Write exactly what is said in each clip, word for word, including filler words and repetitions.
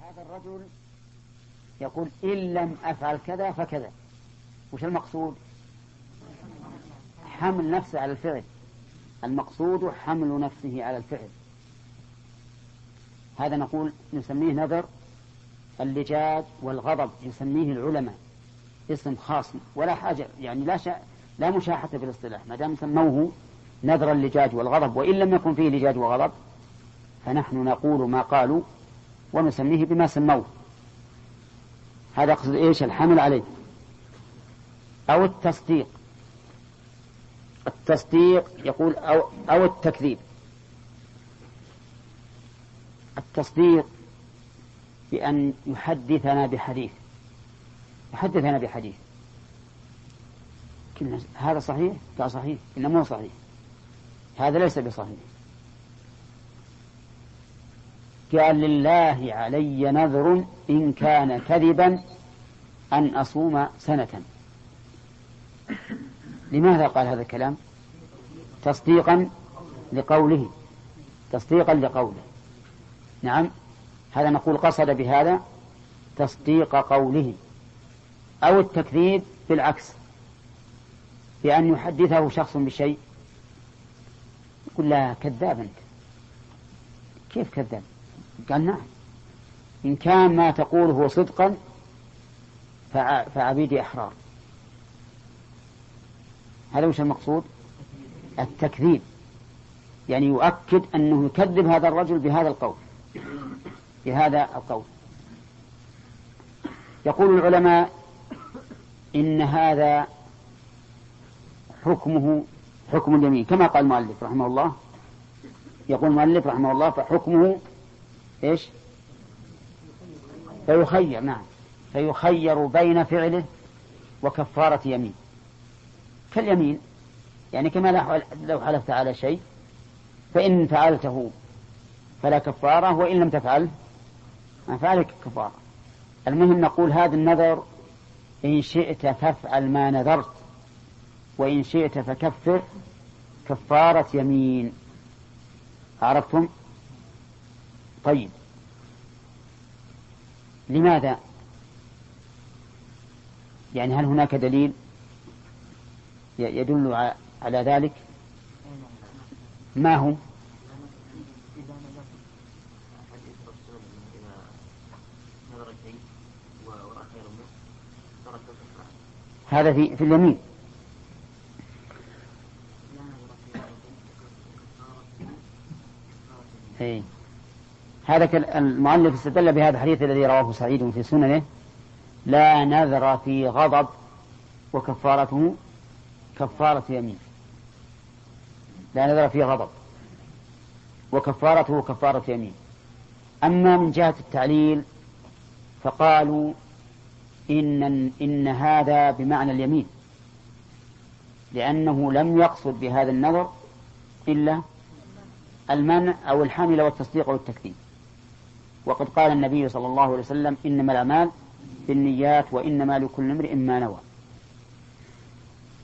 هذا الرجل يقول إن لم أفعل كذا فكذا. وش المقصود؟ حمل نفسه على الفعل. المقصود حمل نفسه على الفعل. هذا نقول نسميه نذر اللجاج والغضب، يسميه العلماء اسم خاص ولا حاجة، يعني لا, شا... لا مشاحة في الاصطلاح، ما دام سموه نذر اللجاج والغضب وإن لم يكن فيه لجاج وغضب فنحن نقول ما قالوا ونسميه بما سموه. هذا أقصد إيش؟ الحمل عليه. أو التصديق. التصديق يقول أو, أو التكذيب. التصديق بأن يحدثنا بحديث، يحدثنا بحديث هذا صحيح؟ لا صحيح، إنه مو صحيح، هذا ليس بصحيح. قال لله علي نذر إن كان كذبا أن أصوم سنة. لماذا قال هذا الكلام؟ تصديقا لقوله، تصديقا لقوله. نعم، هذا نقول قصد بهذا تصديق قوله. أو التكذيب بالعكس، بأن يحدثه شخص بشيء يقول لا كذاب أنت. كيف كذاب؟ قال نعم، إن كان ما تقوله صدقا فعبيدي أحرار. هذا وش المقصود؟ التكذيب، يعني يؤكد أنه يكذب هذا الرجل بهذا القول، بهذا القول. يقول العلماء إن هذا حكمه حكم اليمين، كما قال المؤلف رحمه الله. يقول المؤلف رحمه الله فحكمه إيش؟ فيخير. نعم، فيخير بين فعله وكفارة يمين. كاليمين يعني كما لو حلفت على شيء فإن فعلته فلا كفارة وإن لم تفعل فعلك كفارة. المهم نقول هذا النذر إن شئت فافعل ما نذرت وإن شئت فكفر كفارة يمين. عرفتم؟ طيب، لماذا؟ يعني هل هناك دليل يدل على ذلك؟ ما هو؟ هذا في في اليمين. إيه. هذا المؤلف استدل بهذا الحديث الذي رواه سعيد في سننه: لا نذر في غضب وكفارته كفارة يمين. لا نذر في غضب وكفارته كفارة يمين. أما من جهة التعليل فقالوا إن, إن هذا بمعنى اليمين، لأنه لم يقصد بهذا النذر إلا المنع أو الحمل والتصديق أو التكذيب. وقد قال النبي صلى الله عليه وسلم: إنما الأعمال بالنيات وإنما لكل امرئ ما نوى.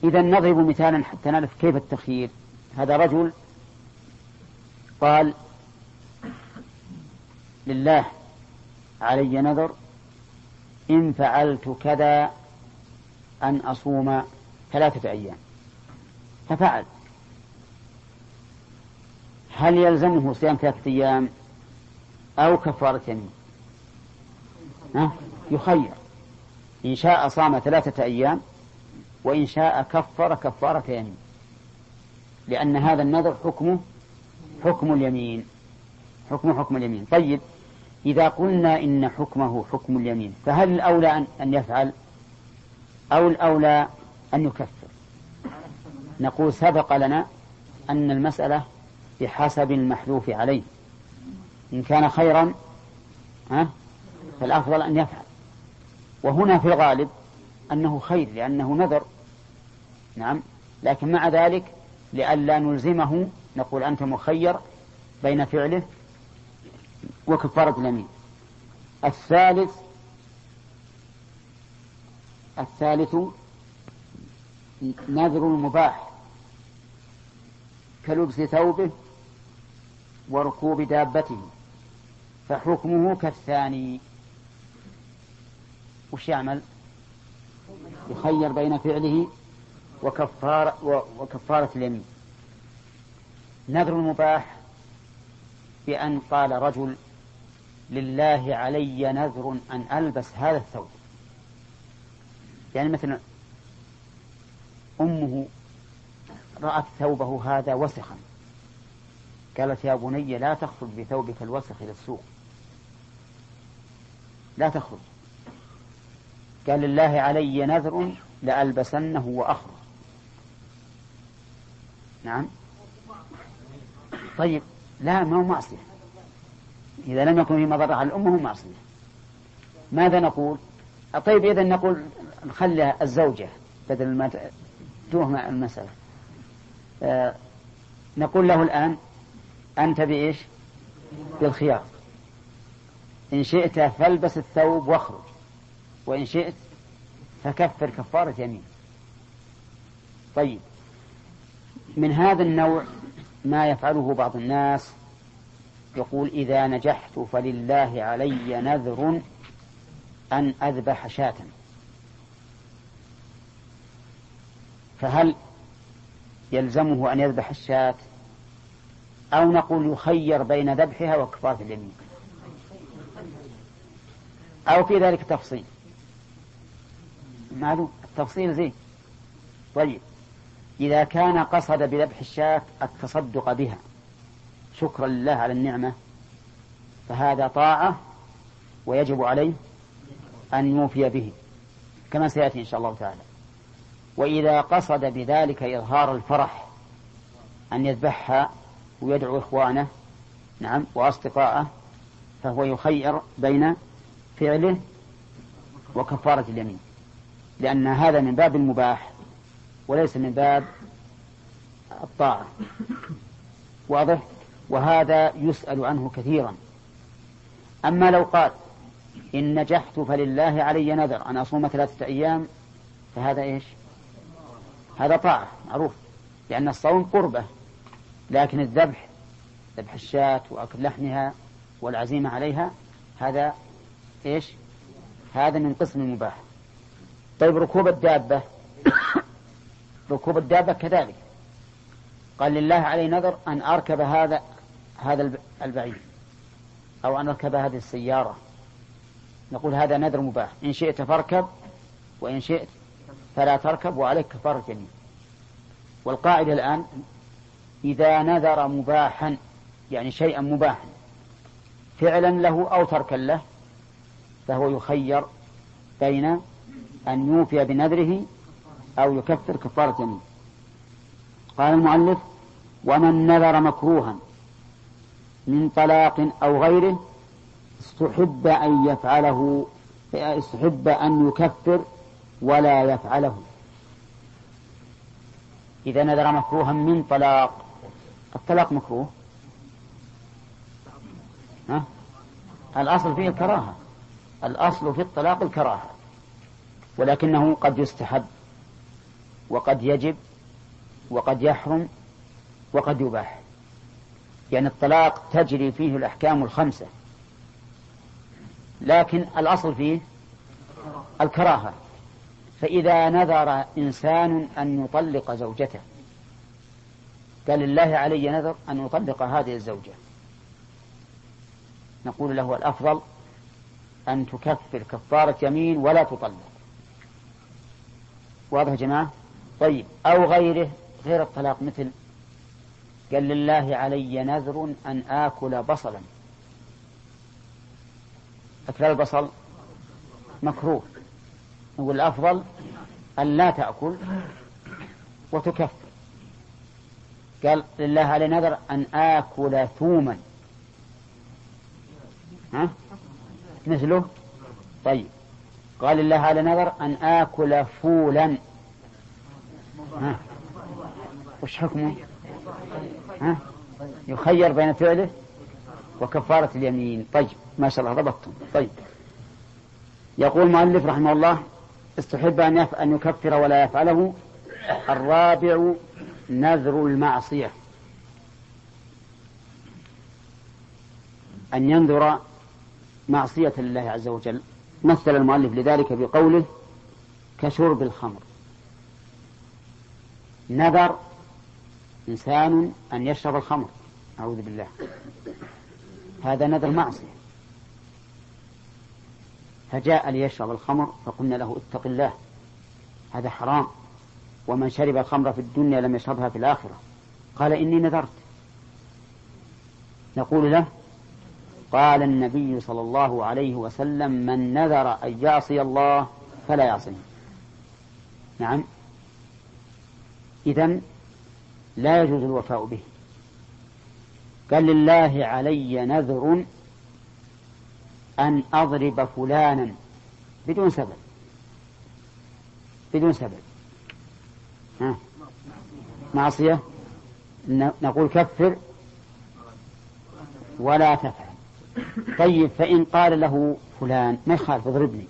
إذا نضرب مثالا حتى نعرف كيف التخيير. هذا رجل قال لله علي نذر إن فعلت كذا أن أصوم ثلاثة أيام، ففعل. هل يلزمه صيام ثلاثة أيام أو كفارة يمين؟ أه؟ يخير، إن شاء صام ثلاثة أيام وإن شاء كفر كفارة يمين، لأن هذا النذر حكمه حكم اليمين، حكمه حكم اليمين. طيب، إذا قلنا إن حكمه حكم اليمين فهل الأولى أن يفعل أو الأولى أن يكفر؟ نقول سبق لنا أن المسألة بحسب المحذوف عليه، إن كان خيرا فالأفضل أن يفعل، وهنا في الغالب أنه خير لأنه نذر. نعم، لكن مع ذلك لئلا نلزمه نقول أنت مخير بين فعله وكفارة اليمين. الثالث الثالث نذر المباح كلبس ثوبه وركوب دابته فحكمه كالثاني. وش يعمل؟ يخير بين فعله وكفارة, وكفارة اليمين. نذر المباح بأن قال رجل: لله علي نذر أن ألبس هذا الثوب. يعني مثلا أمه رأت ثوبه هذا وسخا، قالت: يا بني لا تخرج بثوبك الوسخ إلى السوق، لا تخرج. قال: لله علي نذر لألبسنه وأخرج. نعم. طيب، لا، ما هو معصية. إذا لم يكن فيه مضرة على الأم هو معصية. ماذا نقول؟ طيب، إذا نقول نخلي الزوجة بدل ما تهم المسألة. آه نقول له: الآن أنت بإيش؟ بالخيار، إن شئت فالبس الثوب واخرج، وإن شئت فكفر كفارة يمين. طيب، من هذا النوع ما يفعله بعض الناس، يقول: إذا نجحت فلله علي نذر أن أذبح شاة. فهل يلزمه أن يذبح الشاة، أو نقول يخير بين ذبحها وكفارة اليمين، أو في ذلك تفصيل؟ معلوم التفصيل زين. طيب، إذا كان قصد بذبح الشاة التصدق بها شكرا لله على النعمة، فهذا طاعة ويجب عليه أن يوفي به كما سيأتي إن شاء الله تعالى. وإذا قصد بذلك إظهار الفرح أن يذبحها ويدعو إخوانه نعم وأصدقائه، فهو يخير بين فعله وكفارة اليمين، لأن هذا من باب المباح وليس من باب الطاعة. واضح؟ وهذا يسأل عنه كثيرا. أما لو قال: إن نجحت فلله علي نذر أن أصوم ثلاثة أيام، فهذا إيش؟ هذا طاعة معروف، لأن الصوم قربة، لكن الذبح، ذبح الشاة وأكل لحمها والعزيمة عليها، هذا إيش؟ هذا من قسم المباح. طيب، ركوب الدابة ركوب الدابة كذلك قال: لله علي نذر أن أركب هذا هذا البعير، أو أن أركب هذه السيارة. نقول: هذا نذر مباح، إن شئت فاركب وإن شئت فلا تركب، وعليك كفارة يمين. والقاعدة الآن: إذا نذر مباحا، يعني شيئا مباحا فعلا له أو تركا له، فهو يخير بين أن يوفي بنذره أو يكفر كفارة يمين. قال المؤلف: ومن نذر مكروها من طلاق أو غيره استحب أن يفعله استحب أن يكفر ولا يفعله. إذا نذر مكروها من طلاق، الطلاق مكروه، ها؟ الأصل فيه الكراهة، الأصل في الطلاق الكراهة، ولكنه قد يستحب وقد يجب وقد يحرم وقد يباح. يعني الطلاق تجري فيه الأحكام الخمسة، لكن الأصل فيه الكراهة. فإذا نذر إنسان أن يطلق زوجته، قال: لله علي نذر أن يطلق هذه الزوجة، نقول له: الأفضل أن تكفر كفارة يمين ولا تطلق. واضح يا جماعة؟ طيب، أو غيره، غير الطلاق، مثل قال: لله علي نذر أن آكل بصلا. أكل البصل مكروه، والأفضل أن لا تأكل وتكفر. قال: لله علي نذر أن آكل ثوما، ها؟ مثله. طيب، قال: لله علي نذر أن آكل فولا، ها؟ وش حكمه؟ ها؟ يخير بين فعله وكفارة اليمين. طيب، ما شاء الله ضبطتم. طيب، يقول المؤلف رحمه الله: استحب أن, يف... أن يكفر ولا يفعله. الرابع نذر المعصية، أن ينذر معصية لله عز وجل. مثل المؤلف لذلك بقوله كشرب الخمر. نذر إنسان أن يشرب الخمر، أعوذ بالله، هذا نذر معصية، فجاء ليشرب الخمر فقلنا له اتق الله، هذا حرام، ومن شرب الخمر في الدنيا لم يشربها في الآخرة. قال إني نذرت. نقول له قال النبي صلى الله عليه وسلم من نذر أن يعصي الله فلا يعصيه. نعم، إذن لا يجوز الوفاء به. قال لله علي نذر أن أضرب فلانا بدون سبب، بدون سبب، ها، معصية، نقول كفر ولا تفعل. طيب فإن قال له فلان ما يخالف اضربني،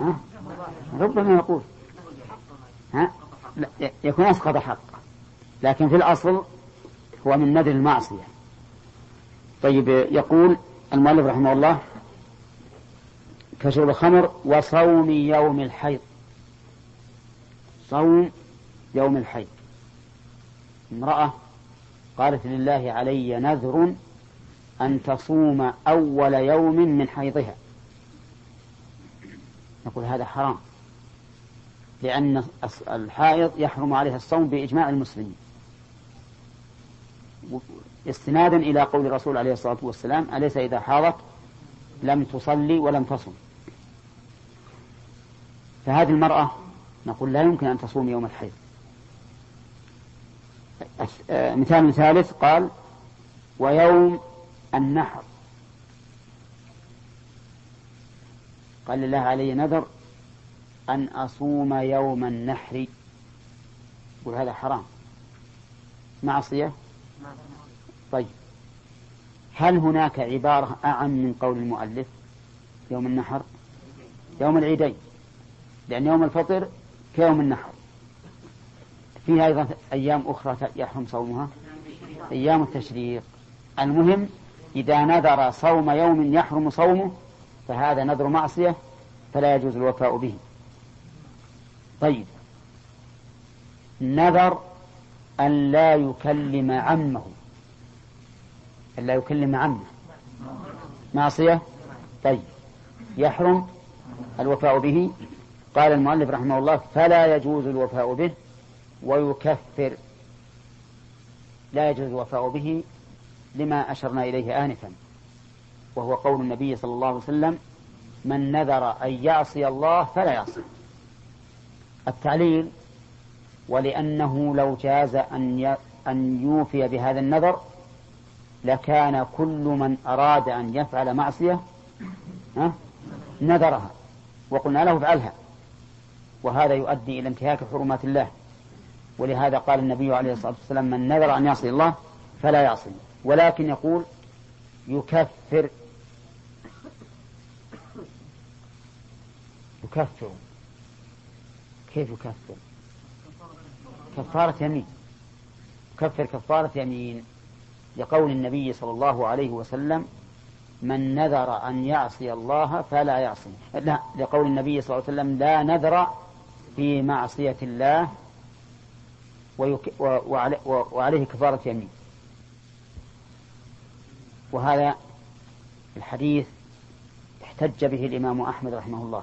ها، ربما يقول ها يكون أسقط حقه، لكن في الأصل هو من نذر المعصية. طيب يقول المؤلف رحمه الله كشرب الخمر وصوم يوم الحيض. صوم يوم الحيض، امرأة قالت لله علي نذر أن تصوم أول يوم من حيضها، نقول هذا حرام، لأن الحائض يحرم عليها الصوم بإجماع المسلمين، استنادا إلى قول الرسول عليه الصلاة والسلام أليس إذا حاضت لم تصلي ولم تصم. فهذه المرأة نقول لا يمكن أن تصوم يوم الحيض. مثال ثالث قال ويوم النحر. قال لله علي نذر أن أصوم يوم النحر، يقول هذا حرام، معصية. طيب هل هناك عبارة أعم من قول المؤلف يوم النحر؟ يوم العيدين، لأن يوم الفطر كيوم النحر. فيها أيضا أيام أخرى يحرم صومها، أيام التشريق. المهم إذا نذر صوم يوم يحرم صومه فهذا نذر معصية فلا يجوز الوفاء به. طيب نذر أن لا يكلم عمه، أن لا يكلم عمه، معصية. طيب يحرم الوفاء به. قال المؤلف رحمه الله فلا يجوز الوفاء به ويكفر. لا يجوز الوفاء به لما أشرنا إليه آنفا، وهو قول النبي صلى الله عليه وسلم من نذر أن يعصي الله فلا يعصي. التعليل ولأنه لو جاز أن يوفي بهذا النذر لكان كل من أراد أن يفعل معصية نذرها وقلنا له افعلها، وهذا يؤدي إلى انتهاك حرمات الله. ولهذا قال النبي عليه الصلاة والسلام من نذر أن يعصي الله فلا يعصي، ولكن يقول يكفر، يكفر. كيف يكفر؟ كفارة يمين، يكفر كفارة يمين، لقول النبي صلى الله عليه وسلم من نذر أن يعصي الله فلا يعصي، لا، لقول النبي صلى الله عليه وسلم لا نذر في معصية الله وعليه كفارة يمين. وهذا الحديث احتج به الإمام أحمد رحمه الله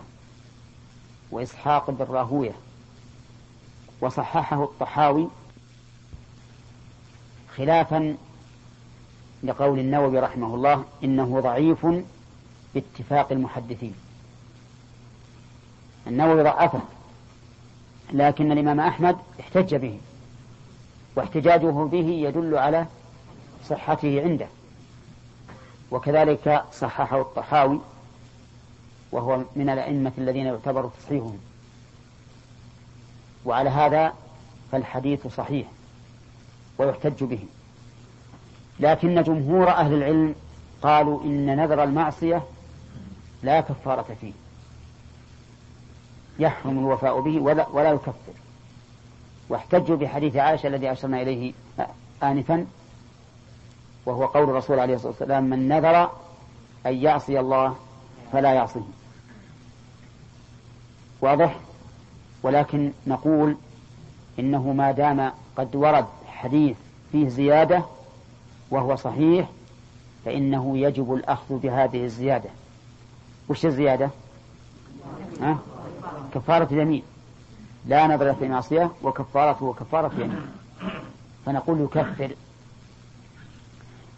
وإسحاق بن راهوية، وصححه الطحاوي خلافا لقول النووي رحمه الله إنه ضعيف باتفاق المحدثين. النووي ضعفه، لكن الإمام أحمد احتج به، واحتجاجه به يدل على صحته عنده، وكذلك صححه الطحاوي وهو من الأئمة الذين يعتبر تصحيحهم. وعلى هذا فالحديث صحيح ويحتج به، لكن جمهور أهل العلم قالوا إن نذر المعصية لا كفارة فيه، يحرم الوفاء به ولا, ولا يكفر. واحتجوا بحديث عائشة الذي أشرنا إليه آنفا، وهو قول الرسول عليه الصلاة والسلام من نذر أن يعصي الله فلا يعصيه. واضح؟ ولكن نقول إنه ما دام قد ورد حديث فيه زيادة وهو صحيح فإنه يجب الأخذ بهذه الزيادة. وش الزيادة؟ أه؟ كفارة يمين، لا نظر في معصية وكفارته وكفارة يمين، فنقول يكفر،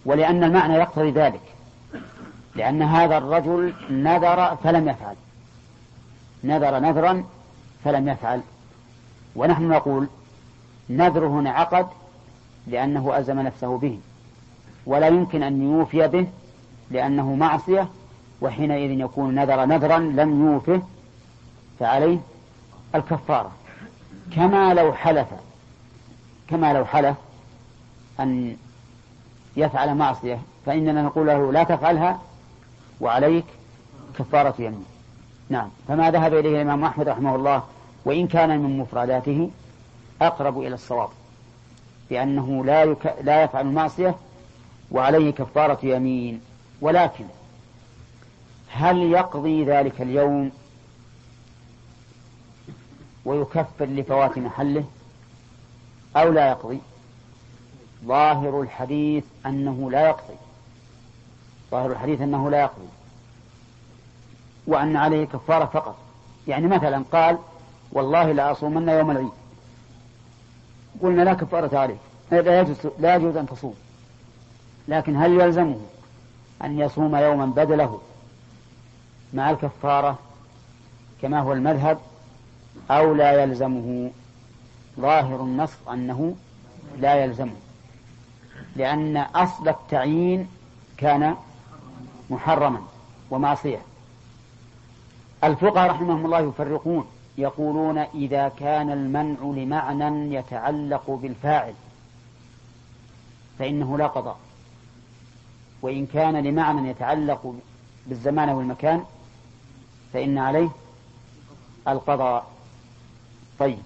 ولأن المعنى يقتضي ذلك، لأن هذا الرجل نذر فلم يفعل، نذر نذرا فلم يفعل، ونحن نقول نذره انعقد لأنه ألزم نفسه به، ولا يمكن أن يوفي به لأنه معصية، وحينئذ يكون نذر نذرا لم يوفه فعليه الكفارة. كما لو حلف كما لو حلف أن يفعل معصية فإننا نقول له لا تفعلها وعليك كفارة يمين. نعم، فما ذهب إليه الإمام أحمد رحمه الله وإن كان من مفرداته أقرب إلى الصواب، لأنه لا, يك... لا يفعل المعصية وعليه كفارة يمين. ولكن هل يقضي ذلك اليوم ويكفر لفوات محله أو لا يقضي؟ ظاهر الحديث أنه لا يقضي، ظاهر الحديث أنه لا يقضي وأن عليه كفارة فقط. يعني مثلا قال والله لا أصومن يوم العيد، قلنا لا كفارة عليه، لا يجوز, لا يجوز أن تصوم، لكن هل يلزمه أن يصوم يوما بدله مع الكفارة كما هو المذهب أو لا يلزمه؟ ظاهر النص أنه لا يلزمه، لأن أصل التعيين كان محرما ومعصية. الفقهاء رحمهم الله يفرقون، يقولون إذا كان المنع لمعنى يتعلق بالفاعل فإنه لا قضاء، وإن كان لمعنى يتعلق بالزمان والمكان فإن عليه القضاء. طيب،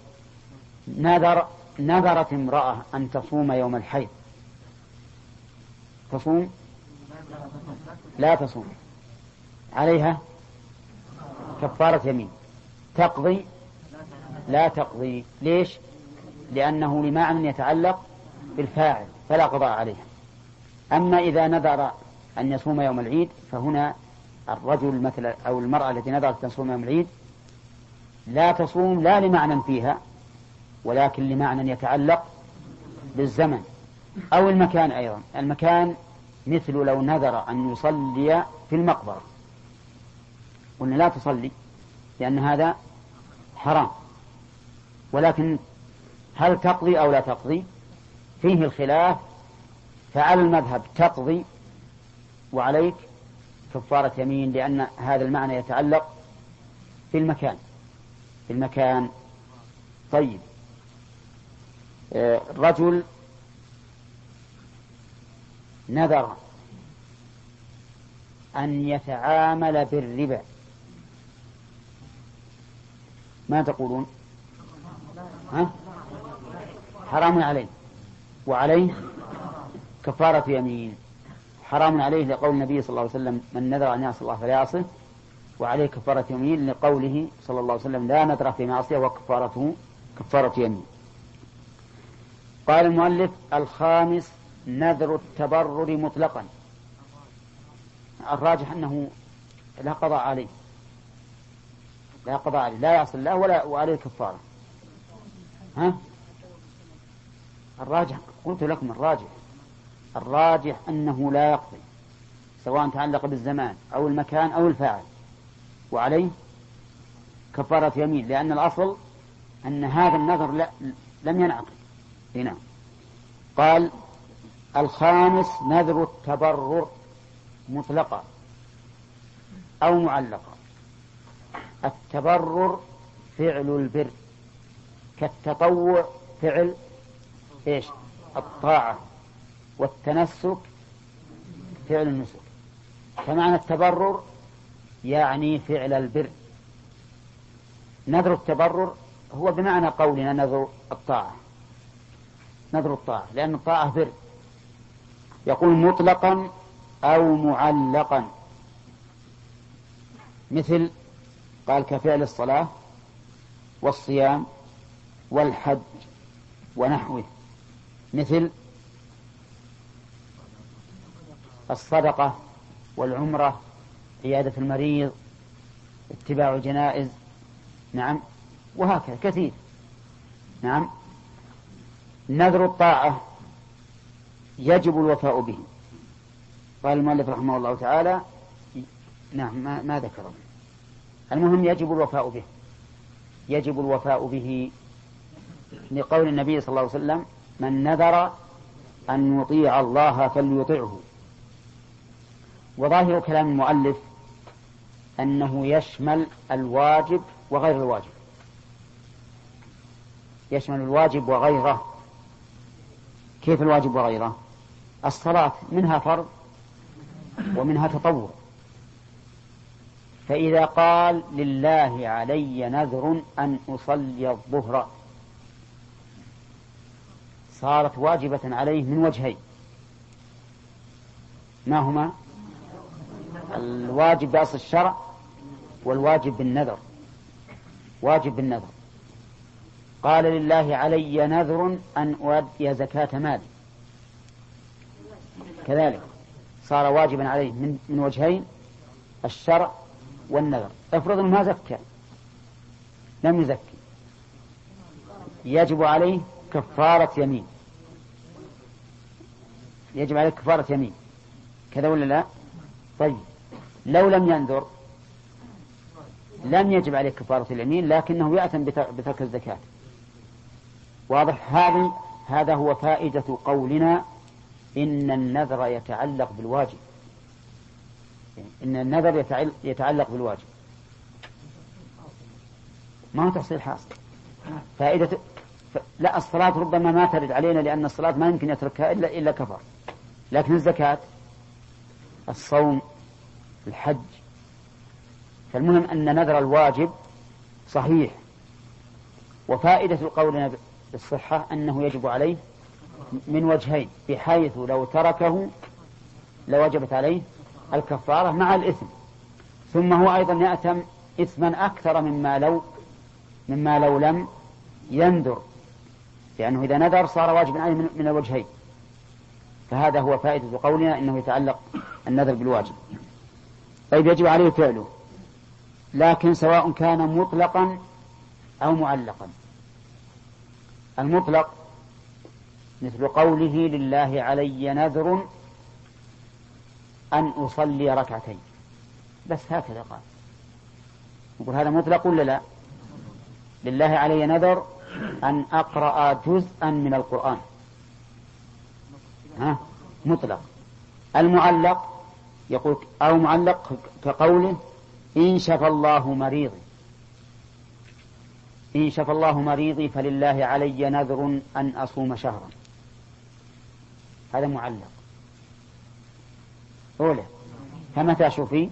نذر نذرت امرأة أن تصوم يوم الحيض، تصوم لا تصوم، عليها كفارة يمين، تقضي لا تقضي. ليش؟ لأنه لمعنى يتعلق بالفاعل فلا قضاء عليها. أما إذا نذر أن يصوم يوم العيد فهنا الرجل مثلا أو المرأة التي نذرت أن تصوم يوم العيد لا تصوم لا لمعنى فيها ولكن لمعنى يتعلق بالزمن أو المكان. أيضا المكان مثل لو نذر أن يصلي في المقبرة، قلنا لا تصلي لأن هذا حرام، ولكن هل تقضي أو لا تقضي؟ فيه الخلاف، فعلى المذهب تقضي وعليك كفارة يمين لأن هذا المعنى يتعلق في المكان في المكان. طيب، رجل نذر أن يتعامل بالربا، ما تقولون؟ ها؟ حرام عليه وعليه كفارة يمين. حرام عليه لقول النبي صلى الله عليه وسلم من نذر أن يعصي الله فلا يعصيه وعليه كفارة يمين، لقوله صلى الله عليه وسلم لا نذر في معصية وكفارته كفارة يمين. قال المؤلف الخامس نذر التبرر مطلقا، الراجح أنه لا قضاء عليه، لا قضاء عليه، لا يعصي الله ولا وعليه كفارة. ها؟ الراجح، قلت لكم الراجح الراجح أنه لا يقضي سواء تعلق بالزمان أو المكان أو الفاعل وعليه كفارة يمين، لأن الأصل أن هذا النذر لم ينعقد. هنا قال الخامس نذر التبرر مطلقا أو معلقا. التبرر فعل البر كالتطوع فعل إيش؟ الطاعة، والتنسك فعل النسك. فمعنى التبرر يعني فعل البر. نذر التبرر هو بمعنى قولنا نذر الطاعة، نذر الطاعة لأن الطاعة بر. يقول مطلقا أو معلقا، مثل قال كفعل الصلاة والصيام والحج ونحوه، مثل الصدقة والعمرة، عيادة المريض، اتباع الجنائز، نعم، وهكذا كثير. نعم. نذر الطاعة يجب الوفاء به. قال المؤلف رحمه الله تعالى نعم ما, ما ذكره. المهم يجب الوفاء به، يجب الوفاء به لقول النبي صلى الله عليه وسلم من نذر أن يطيع الله فليطعه. وظاهر كلام المؤلف أنه يشمل الواجب وغير الواجب، يشمل الواجب وغيره. كيف الواجب وغيره؟ الصلاة منها فرض ومنها تطوع، فإذا قال لله علي نذر أن أصلي الظهر صارت واجبة عليه من وجهين، ما هما؟ الواجب بأصل الشرع والواجب بالنذر. واجب بالنذر قال لله علي نذر أن أؤدي زكاة مالي، كذلك صار واجبا عليه من, من وجهين، الشرع والنذر. افرض أنه ما زكى، لم يزكي، يجب عليه كفارة يمين، يجب عليه كفارة يمين، كذا ولا لا؟ طيب لو لم ينذر لم يجب عليه كفارة اليمين، لكنه يأثم بترك الزكاة. واضح؟ هذه هذا هو فائدة قولنا إن النذر يتعلق بالواجب، إن النذر يتعلق بالواجب، ما هو تحصيل حاصل. فائدة ف... لا الصلاة ربما ما ترد علينا لأن الصلاة ما يمكن يتركها إلا إلا كفر، لكن الزكاة، الصوم، الحج. فالمهم أن نذر الواجب صحيح، وفائدة القول بالصحة أنه يجب عليه من وجهين، بحيث لو تركه لوجبت عليه الكفارة مع الإثم، ثم هو أيضا يأثم إثما أكثر مما لو مما لو لم ينذر، لأنه إذا نذر صار واجبا عليه من الوجهين. فهذا هو فائدة قولنا أنه يتعلق النذر بالواجب. طيب يجب عليه فعله، لكن سواء كان مطلقا أو معلقا. المطلق مثل قوله لله علي نذر أن أصلي ركعتين، بس هكذا قال، نقول هذا مطلق ولا لا؟ لله علي نذر أن أقرأ جزءا من القرآن، ها؟ مطلق. المعلق يقول أو معلق كقوله إن شفى الله مريضي، إن شفى الله مريضي فلله علي نذر أن أصوم شهرا، هذا معلق أولا، فمتى شفي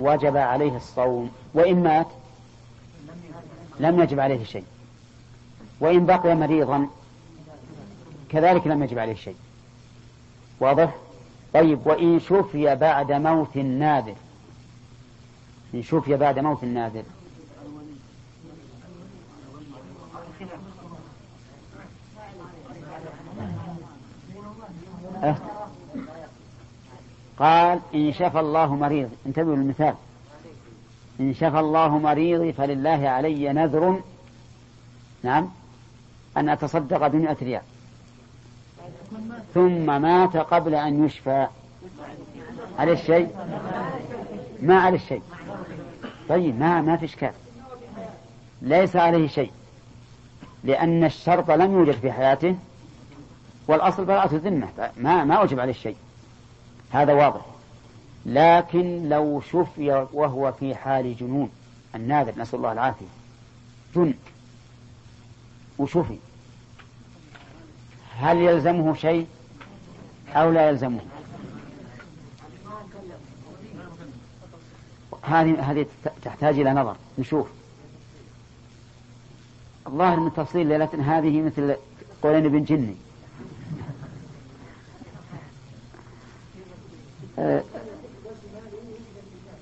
وجب عليه الصوم، وإن مات لم يجب عليه شيء، وإن بقي مريضا كذلك لم يجب عليه شيء. واضح؟ طيب وإن شفي بعد موت الناذر، إن شفي بعد موت الناذر أه. قال إن شفى الله مريض، انتبهوا للمثال، إن شفى الله مريضي فلله علي نذر نعم أن أتصدق بمئة ريال، ثم مات قبل أن يشفى، على الشيء؟ ما على الشيء. طيب ما ما في إشكال، ليس عليه شيء، لأن الشرط لم يوجد في حياته، والأصل براءة الذمة، ما ما أوجب عليه الشيء، هذا واضح. لكن لو شفي وهو في حال جنون، الناذر نسأل الله العافية جن وشفي، هل يلزمه شيء أو لا يلزمه؟ هذه هذه تحتاج إلى نظر، نشوف. الله من تفصيل ليلتنا هذه مثل قولين ابن جني.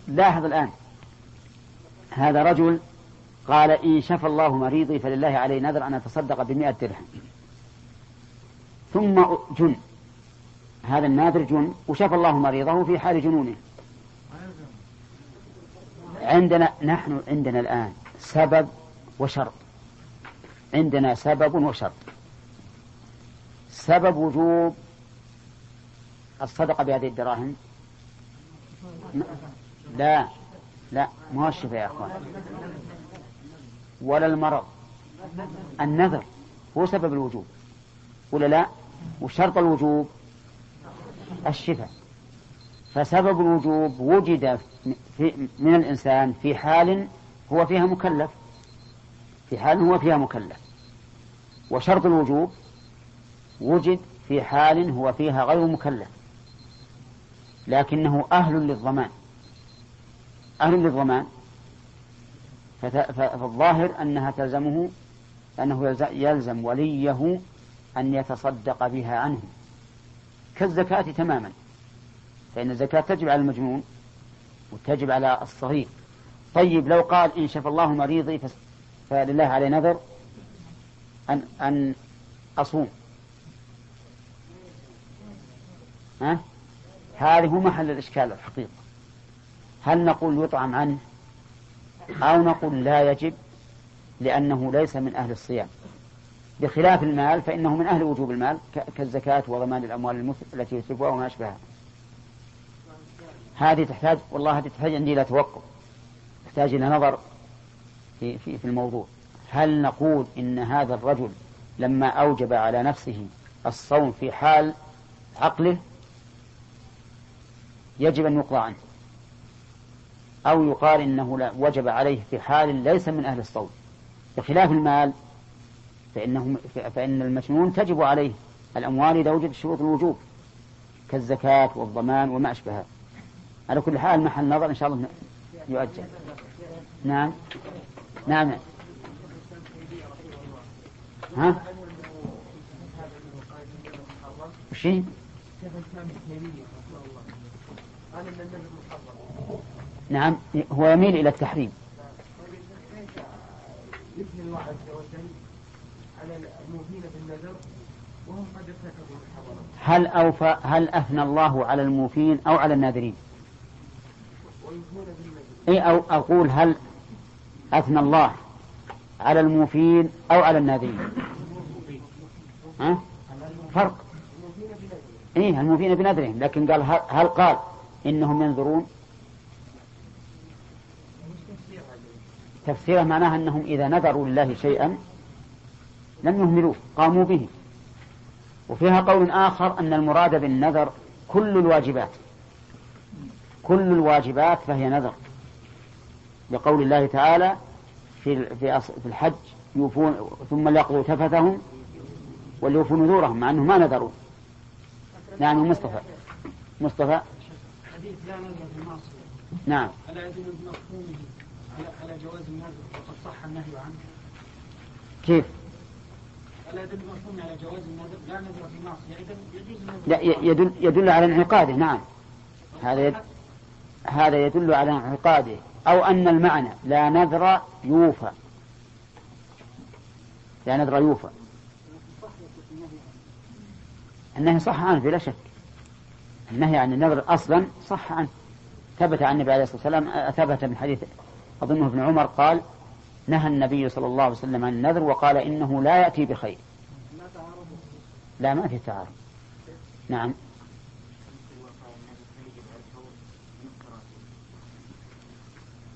لاحظ الآن، هذا رجل قال إن شفى الله مريضي فلله علي نذر أن أتصدق بمئة درهم، ثم جن، هذا الناذر جن وشفى الله مريضه في حال جنونه. عندنا نحن عندنا الآن سبب وشرط، عندنا سبب وشرط. سبب وجوب الصدقة بهذه الدراهم لا لا مؤشفة يا أخوان، ولا المرض، النذر هو سبب الوجوب ولا لا، وشرط الوجوب الشفاء. فسبب الوجوب وجد من الإنسان في حال هو فيها مكلف، في حال هو فيها مكلف، وشرط الوجوب وجد في حال هو فيها غير مكلف لكنه أهل للضمان، أهل للضمان. فالظاهر أنها تلزمه، أنه يلزم وليه أن يتصدق بها عنه كالزكاة تماما، فإن الزكاة تجب على المجنون وتجب على الصغير. طيب لو قال إن شفى الله مريضي فلله علي نذر أن, أن أصوم، ها؟ هذا هو محل الإشكال الحقيقة. هل نقول يطعم عنه أو نقول لا يجب لأنه ليس من أهل الصيام، بخلاف المال فإنه من أهل وجوب المال كالزكاة وضمان الأموال التي يسلبها وما أشبهها. هذه تحتاج، والله هذه تحتاج عندي إلى توقف، تحتاج إلى نظر في, في, في الموضوع. هل نقول إن هذا الرجل لما أوجب على نفسه الصوم في حال عقله يجب أن يقضى عنه، أو يقال إنه وجب عليه في حال ليس من أهل الصوم، بخلاف المال فإنه فإن المجنون تجب عليه الأموال إذا وجد شروط الوجوب كالزكاة والضمان وما أشبهها. على كل حال محل نظر إن شاء الله يؤجل. نعم نعم ها شيء نعم هو يميل إلى التحريم. هل أوفى هل أثنى الله على الموفين أو على الناذرين؟ أي أو أقول هل أثنى الله على الموفين أو على الناذرين؟ ها فرق. إيه الموفين بنذرهم، لكن قال هل قال إنهم ينذرون؟ تفسيره معناها أنهم إذا نذروا لله شيئا لم يهملوه، قاموا به. وفيها قول آخر أن المراد بالنذر كل الواجبات، كل الواجبات فهي نذر، بقول الله تعالى في في الحج يوفون ثم ليقضوا تفثهم وليوفوا نذورهم، مع أنه ما نذروا لأنه مصطفى مصطفى حديث لا نذر في المعصية. نعم ألا يدل بمفهومه على جواز النذر وقد صح النهي عنه؟ كيف؟ ألا يدل بمفهومه على جواز النذر لا نذر في المعصية، إذن يجوز النذر. لا يدل يدل على انعقاده. نعم هذا يدل هذا يدل على انعقاده، أو أن المعنى لا نذر يوفى، لا نذر يوفى، النهي صح عنه بلا شك، النهي عن النذر أصلا صح عنه، ثبت عن النبي عليه الصلاة والسلام، ثبت من حديث أظنه ابن عمر قال نهى النبي صلى الله عليه وسلم عن النذر وقال إنه لا يأتي بخير. لا ما في تعارض. نعم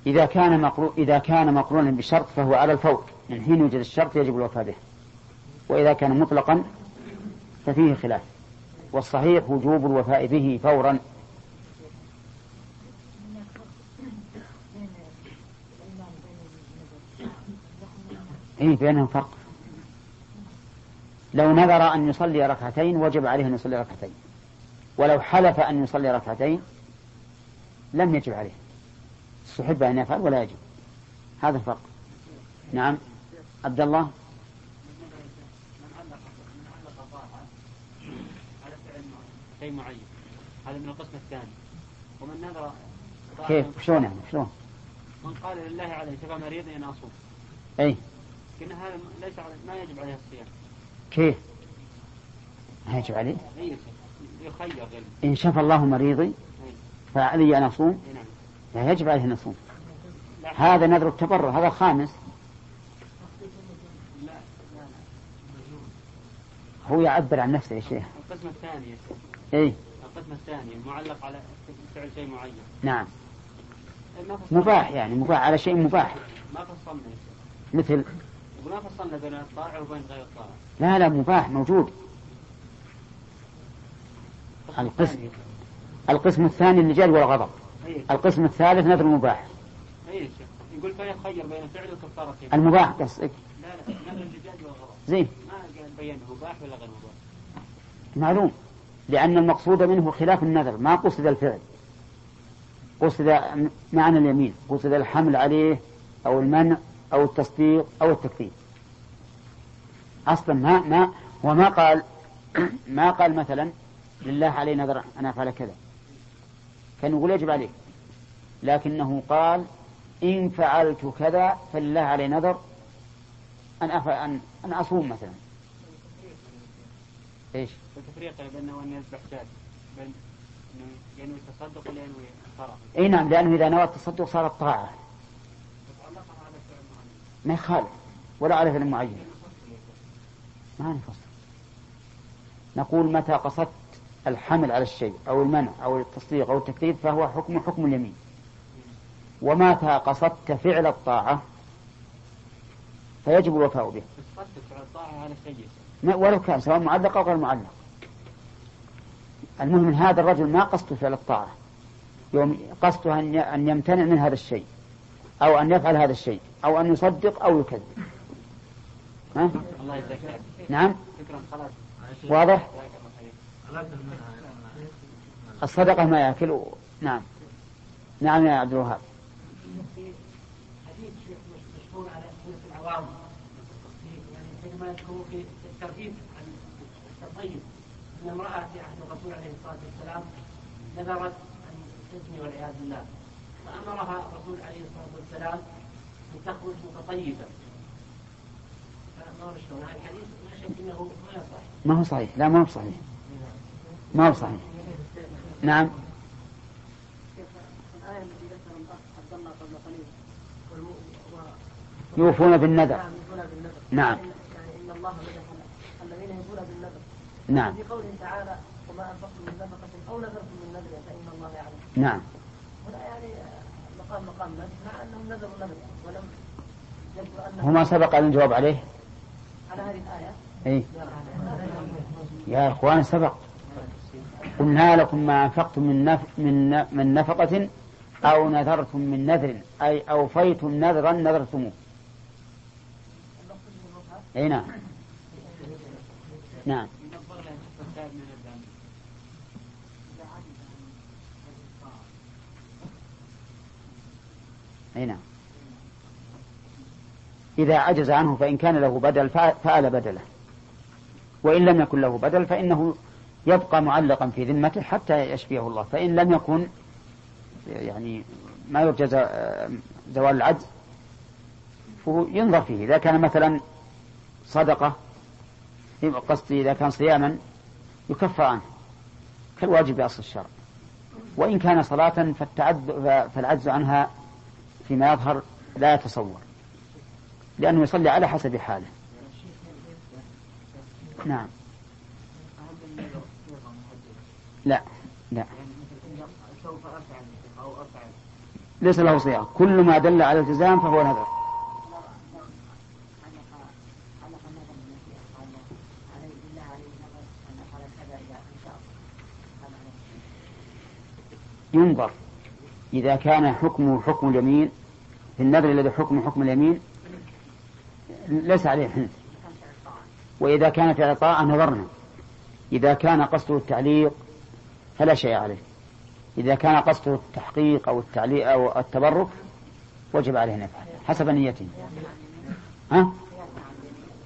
إذا كان مقرون إذا كان مقرونا بشرط فهو على الفور، من حين يوجد الشرط يجب الوفاء به، وإذا كان مطلقا ففيه خلاف، والصحيح وجوب الوفاء به فورا. إيه بينهم فرق. لو نذر أن يصلي ركعتين وجب عليه أن يصلي ركعتين، ولو حلف أن يصلي ركعتين لم يجب عليه، استحب أن يفعل ولا يجب، هذا الفرق. نعم عبد الله معين. هذا من القسم الثاني. ومن نذر كيف شلون يعني شلون؟ من قال لله عليه تبع مريض يناصب. أي. لكن هذا ليس على ما يجب عليه الصيام. كيف؟ ما يجب عليه؟ أي يخير. إن شاف الله مريضي فعلي أن أصوم؟ لا يجب عليه أن أصوم. هذا نذر التبرع هذا الخامس. هو يعبر عن نفسه يا شيخ. القسم الثاني. إيه. القسم الثاني معلق على فعل شيء معين. نعم. مباح يعني مباح على شيء مباح. ما فصلنا. مثل. ما فصلنا بين الطاعة وبين غير الطاعة. لا لا مباح موجود. القسم. القسم الثاني النجال والغضب. أيه. القسم الثالث نذر مباح. أيه. يقول فيخير بين فعل وكفارتين. المباح قصدك. لا لا نذر النجال والغضب. زين. بين مباح ولا غير مباح معلوم لأن المقصود منه خلاف النذر ما قصد الفعل قصد معنى اليمين قصد الحمل عليه أو المنع أو التصديق أو التكذيب أصلا ما ما وما قال ما قال مثلا لله علي نذر أنا أفعل كذا كان يقول يجب عليه لكنه قال إن فعلت كذا فلله علي نذر أن أفعل أن أصوم مثلا ايش؟ التفريق بينه وبين يذبح شاة بين ينوي التصدق ولا ينوي الطاعة. اي نعم لانه اذا نوى التصدق صار الطاعة. ما يخالف ولا على فعل معين. ما نفصل. نقول متى قصدت الحمل على الشيء او المنع او التصديق او التكذيب فهو حكم حكم اليمين. ومتى قصدت فعل الطاعة فيجب الوفاء به. قصدت فعل الطاعة على الشيء. ولو كان سواء معلق أو غير معلق المهم هذا الرجل ما قصده فعل الطاعة قصده أن يمتنع من هذا الشيء أو أن يفعل هذا الشيء أو أن يصدق أو يكذب ها؟ نعم واضح الصدقة ما يأكل نعم نعم يا عبد الوهاب في الترغيب التطيب أن امرأة في عهد الرسول عليه الصلاة والسلام نذرت أن تزني والعياذ بالله فأمرها الرسول عليه الصلاة والسلام أن تخرج متطيبة فأمر شلون هذا الحديث لا شك أنه ما صحيح ما هو صحيح لا ما هو صحيح ما هو صحيح نعم الآية التي ذكرها الأخ عبد الله قبل قليل يوفون بالنذر نعم الله الذين يقول بالنذر نعم في قوله تعالى وما أنفقتم من نفقة أو نذرتم من نذر فإن الله يعلم نعم هنا يعني مقام مقام مع أنهم نذروا نذر ولم يذكر أنه هما سبق أن نجاوب عليه على هذه الآية إيه يا إخوان سبق قلنا لكم ما أنفقتم من نف... من من نفقة أو نذرتم من نذر أي أوفيتم نذرا نذرتموه أي نعم نعم أي نعم إذا عجز عنه فإن كان له بدل فآل بدله وإن لم يكن له بدل فإنه يبقى معلقا في ذمته حتى يشفيه الله فإن لم يكن يعني ما يرجى زوال العجز فهو ينظر فيه إذا كان مثلا صدقة قصدي إذا كان صياما يكفى عنه كالواجب بأصل الشرع وإن كان صلاة فالعجز عنها فيما يظهر لا يتصور لأنه يصلي على حسب حاله نعم لا لا ليس له صيام كل ما دل على الالتزام فهو نذر ينظر إذا كان حكمه حكم اليمين في النذر الذي حكمه حكم اليمين ليس عليه حنث وإذا كانت على طاعة نظرنا إذا كان قصده التعليق فلا شيء عليه إذا كان قصده التحقيق أو التعليق أو التبرك وجب عليه نفعل حسب نيته ها؟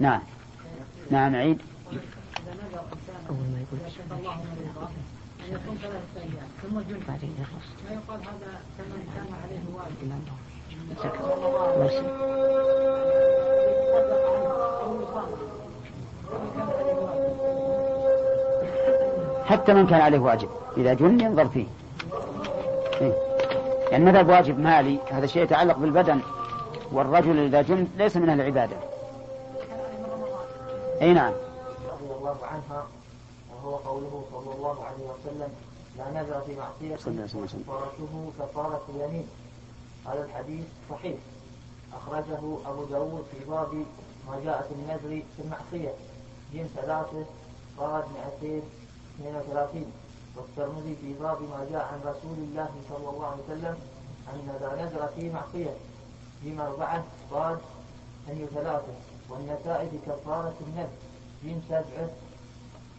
نعم نعم عيد يكون ثلاث أيام ثم الجمعة بعدين يخلص. ما يقال هذا ثمن كان عليه واجب. ماشي. حتى من كان عليه واجب إذا جن ينظر فيه. إيه؟ يعني مثلا واجب مالي هذا شيء يتعلق بالبدن، والرجل إذا جن ليس من العبادة. أي نعم. رضي الله عنها وهو قوله صلى الله عليه وسلم لا نزع في معصية كفارته كفارة يمين. هذا الحديث صحيح أخرجه أبو داود في باب ما جاء في النذر في المعصية جنس ثلاثة صاد مئتين اثنين وثلاثين، والترمذي في باب ما جاء عن رسول الله صلى الله عليه وسلم أن لا نذر في معصية جنس أربعة صاد اثنين وثلاثين، والنسائي كفارة النذر جنس سبعة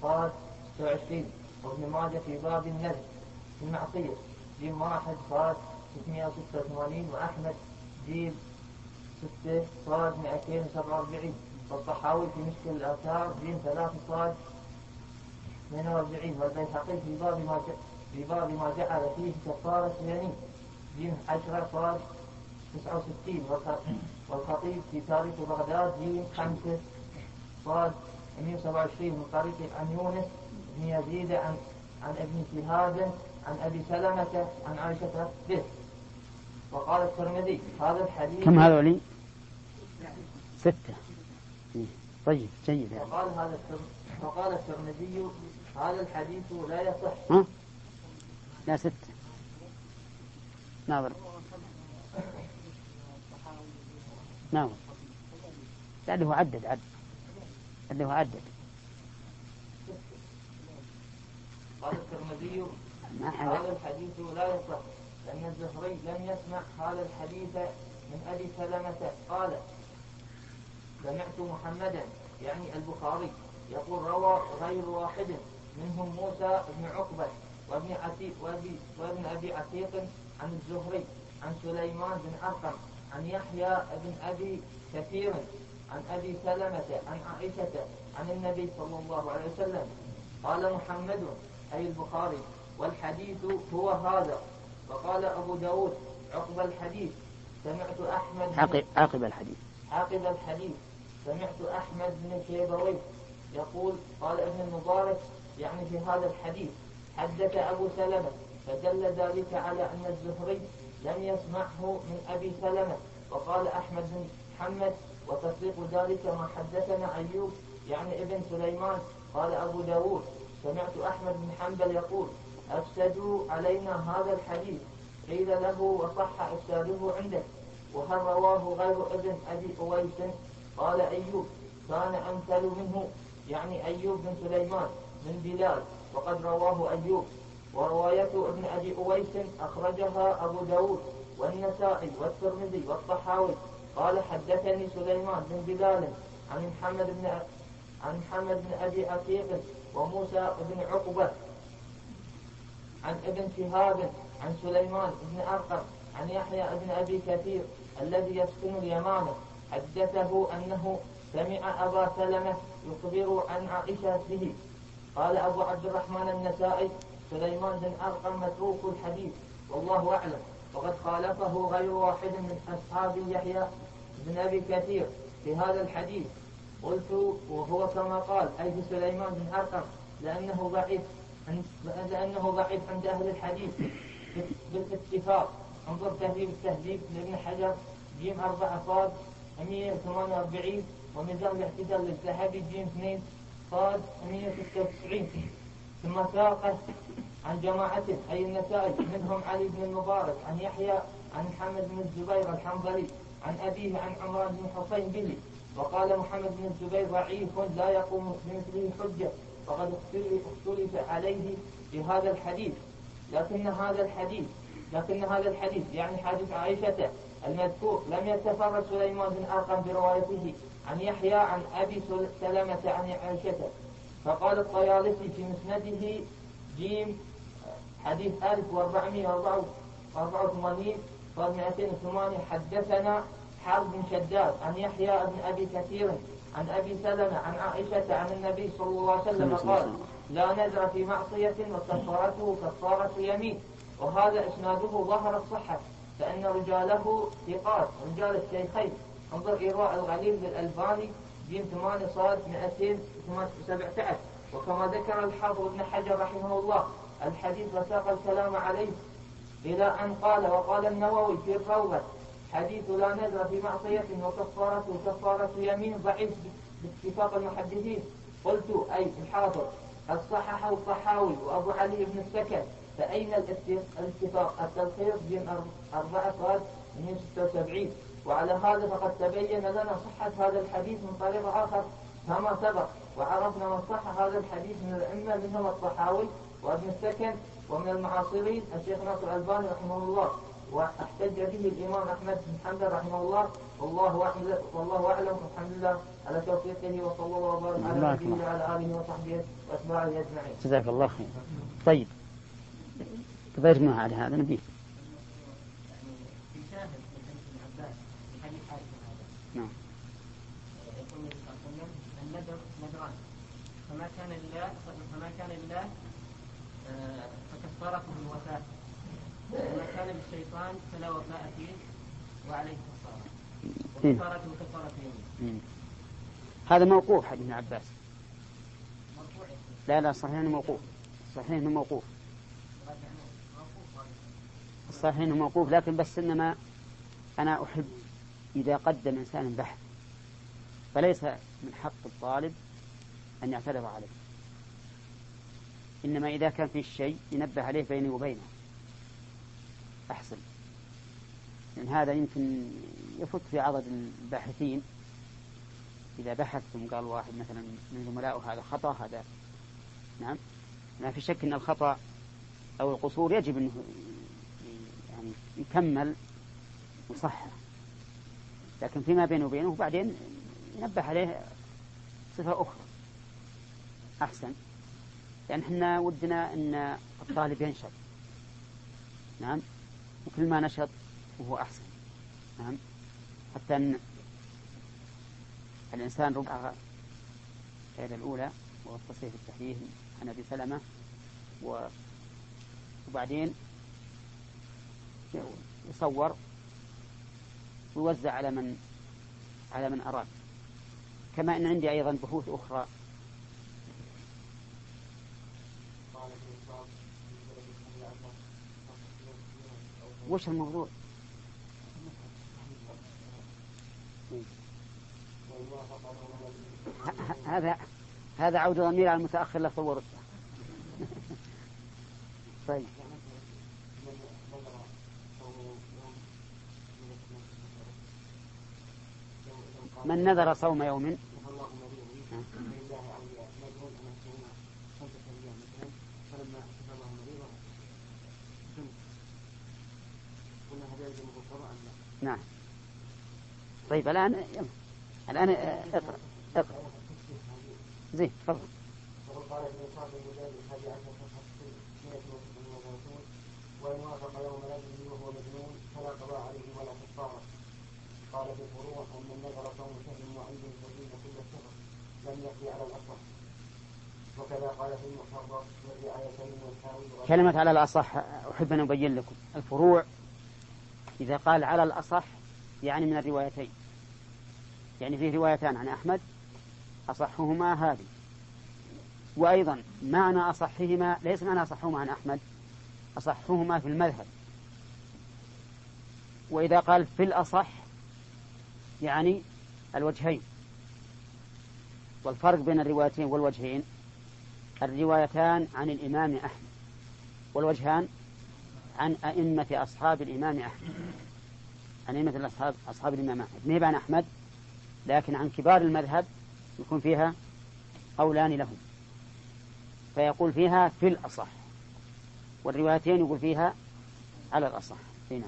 صاد ستة وعشرين، وابن ماجه في باب النذر في المعصية جنس واحد صاد ستمائة وستة وثمانين، وأحمد جيل ستة صاد مئتين وسبعة وأربعين، والطحاوي في مشكل الآثار جيل ثلاثة صاد اثنين وأربعين، والبيهقي في باب ما في باب ما جعل فيه كفارة يمين جيل عشرة صاد تسعة وستين، والخطيب في تاريخ بغداد جيل خمسة صاد مئة وسبعة وعشرين، من طريق عن يونس بن يزيد عن عن ابن شهاب عن أبي سلمة عن عائشة به. وقال الترمذي هذا الحديث كم هذا ولي؟ ستة. طيب جيد. وقال هذا وقال الترمذي هذا الحديث لا يصح. لا ستة. ناظر. ناظر. لأنه عدد عدد. لأنه عدد. قال الترمذي هذا الحديث لا يصح لأن الزهري لم يسمع هذا الحديث من أبي سلمة قال سمعت محمدا يعني البخاري يقول روى غير واحد منهم موسى بن عقبة وابن عتيق وابن, وابن أبي عتيق عن الزهري عن سليمان بن أرقم عن يحيى بن أبي كثير عن أبي سلمة عن عائشة عن النبي صلى الله عليه وسلم قال محمد أي البخاري والحديث هو هذا. وقال أبو داود عقب الحديث سمعت أحمد عقب الحديث عقب الحديث سمعت أحمد بن شيبوي يقول قال ابن المبارك يعني في هذا الحديث حدث أبو سلمة، فدل ذلك على أن الزهري لم يسمعه من أبي سلمة. وقال أحمد بن محمد وتصديق ذلك ما حدثنا أيوب يعني ابن سليمان. قال أبو داود سمعت أحمد بن حنبل يقول أفسدوا علينا هذا الحديث قيل له وصح أفساده عندك وهل رواه غير ابن أبي أويس؟ قال أيوب كان أمثل منه يعني أيوب بن سليمان بن بلال وقد رواه أيوب. وروايته ابن أبي أويس أخرجها أبو داود والنسائي والترمذي والطحاوي. قال حدثني سليمان بن بلال عن محمد بن عن محمد بن أبي عتيق وموسى بن عقبة عن ابن شهاب عن سليمان بن أرقم عن يحيى بن أبي كثير الذي يسكن اليمامة حدثه أنه سمع أبا سلمة يخبر عن عائشة به. قال أبو عبد الرحمن النسائي سليمان بن أرقم متروك الحديث والله أعلم، وقد خالفه غير واحد من أصحاب يحيى بن أبي كثير في هذا الحديث. قلت وهو كما قال أي سليمان بن أرقم لأنه ضعيف لأنه ضعيف عند أهل الحديث بالاتفاق. انظر تهذيب التهذيب لابن حجر جيم أربعة صاد مئة وثمانية وأربعين، وميزان الاعتدال للذهبي جيم اثنين صاد مئة وستة وتسعين. ثم ساقه عن جماعته أي النسائي منهم علي بن المبارك عن يحيى عن محمد بن الزبير الحنظلي عن أبيه عن عمران بن حسين به. وقال محمد بن الزبير ضعيف لا يقوم بمثله حجة وقد اختلف عليه بهذا الحديث. لكن هذا الحديث لكن هذا الحديث يعني حديث عائشة المذكور لم يتفرد سليمان بن أرقم بروايته عن يحيى عن أبي سلمة عن عائشة. فقال الطيالسي في مسنده جيم حديث ألف وأربعمئة وأربعة وثمانين صار مئتين وثمانية حدثنا حرب بن شداد عن يحيى بن أبي كثير عن أبي سلمة عن عائشة عن النبي صلى الله عليه وسلم قال لا نذر في معصية وكفارته كفارة يمين. وهذا إسناده ظهر الصحة فإن رجاله ثقات رجال الشيخين. انظر إيواء الغليل للألباني جيم ثمانية صاد مئتين سبعة عشر. وكما ذكر الحافظ ابن حجر رحمه الله الحديث وساق الكلام عليه إلى أن قال وقال النووي في الروضة حديث لا نذر في معصية وكفارة كفارة يمين ضعيف باتفاق المحدثين. قلت أي الحافظ قد صححه الطحاوي وأبو علي بن السكن، فأين الاتفاق؟ التلخيص بين أربعة صاد من ستة وسبعين. وعلى هذا فقد تبين لنا صحة هذا الحديث من طريق آخر كما سبق، وعرفنا من صح هذا الحديث من الأئمة منهم الطحاوي وابن السكن ومن المعاصرين الشيخ ناصر الألباني رحمه الله، واحتج به الإمام أحمد بن حنبل رحمه الله. والله أعلم. الحمد لله على توفيقه وصلى الله وبارك على نبينا وعلى آله وصحبه وأتباعه أجمعين. جزاك الله خير. طيب كبير ما على هذا نبي. نعم. النذر نذران، فما كان لله فما كان لله فكفارته الوفاء، وما كان للشيطان فلا وفاء فيه وعليه الكفارة، وكفارته كفارة يمين. هذا موقوف حديث ابن عباس. مرفوع؟ لا لا صحيح إنه موقوف، صحيح إنه موقوف، صحيح إنه موقوف، لكن بس إنما أنا أحب إذا قدم إنسان بحث فليس من حق الطالب أن يعترض عليه، إنما إذا كان في شيء ينبه عليه بيني وبينه أحسن، لأن هذا يمكن يفوت في عضد الباحثين. إذا بحثتم قال واحد مثلا من زملائه هذا خطأ، هذا نعم لا في شك أن الخطأ أو القصور يجب أنه يعني يكمل وصحة، لكن فيما بينه وبينه بعدين ينبه عليه صفة أخرى أحسن، لأن إحنا ودنا أن الطالب ينشط. نعم. وكل ما نشط وهو أحسن. نعم. حتى أن الإنسان ربع الآية الأولى والتصحيح الصحيح عن أبي سلمة وبعدين يصور ويوزع على من على من أراد. كما أن عندي أيضا بحوث أخرى. وش الموضوع؟ هذا هذا عود ضمير على المتأخر اللي صورته. طيب من نذر صوم يوم نعم. طيب الآن الآن اقرأ اقرأ زين تفضل. وإن وافق يوم رجل وهو مجنون فلا قضاء عليه ولا كفارة. قال بفروع أن النذر صوم شهر معين يقيم كل الشهر لم يقضي على الأصح. وكذا قال في المحرر والرعايتين والحاوي. كلمة على الأصح أحب أن أبين لكم. الفروع إذا قال على الأصح يعني من الروايتين، يعني فيه روايتان عن أحمد أصحهما هذه، وأيضا معنى أصحهما ليس معنى أصحهما عن أحمد، أصحهما في المذهب. وإذا قال في الأصح يعني الوجهين، والفرق بين الروايتين والوجهين الروايتان عن الإمام أحمد والوجهان عن أئمة أصحاب الإمام أحمد، عن أئمة أصحاب أصحاب الإمام أحمد، مهب عن أحمد لكن عن كبار المذهب يكون فيها قولان لهم، فيقول فيها في الأصح، والروايتين يقول فيها على الأصح. هنا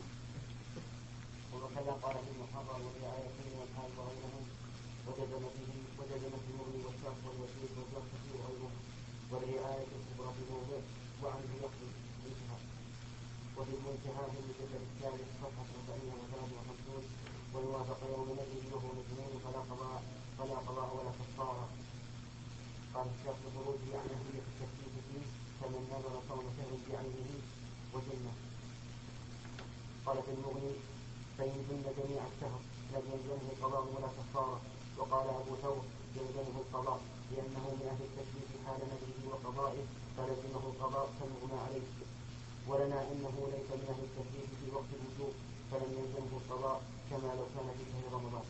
وكذا قال في المحرر والرعايتين والحال وغيرهم وجزم فيهم وجزم في المغني والشخص والوسيط والشخص وغيرهم والرعاية الكبرى في الموضع وعنه يقضي الانتهاء. وفي المنتهى من الجزء الثالث صفحة أربعين وثلاث وخمسون والوافق يوم نجد وهو مجنون فلا قضاء ولا كفارة. قال الشيخ البرودي يعني هي الترتيب الجنس فمن نظر قومته بعينه وجنه. قال في المغني فإن جن جميع الشهر لم يلزمه قضاء ولا كفارة. وقال أبو ثور يلزمه القضاء لأنه من أهل التكليف حال نذره وقضائه فلزمه القضاء فمغنى عليه. ولنا أنه ليس من أهل التكليف في وقت الوجوب فلم يلزمه القضاء كما لو كان في شهر رمضان.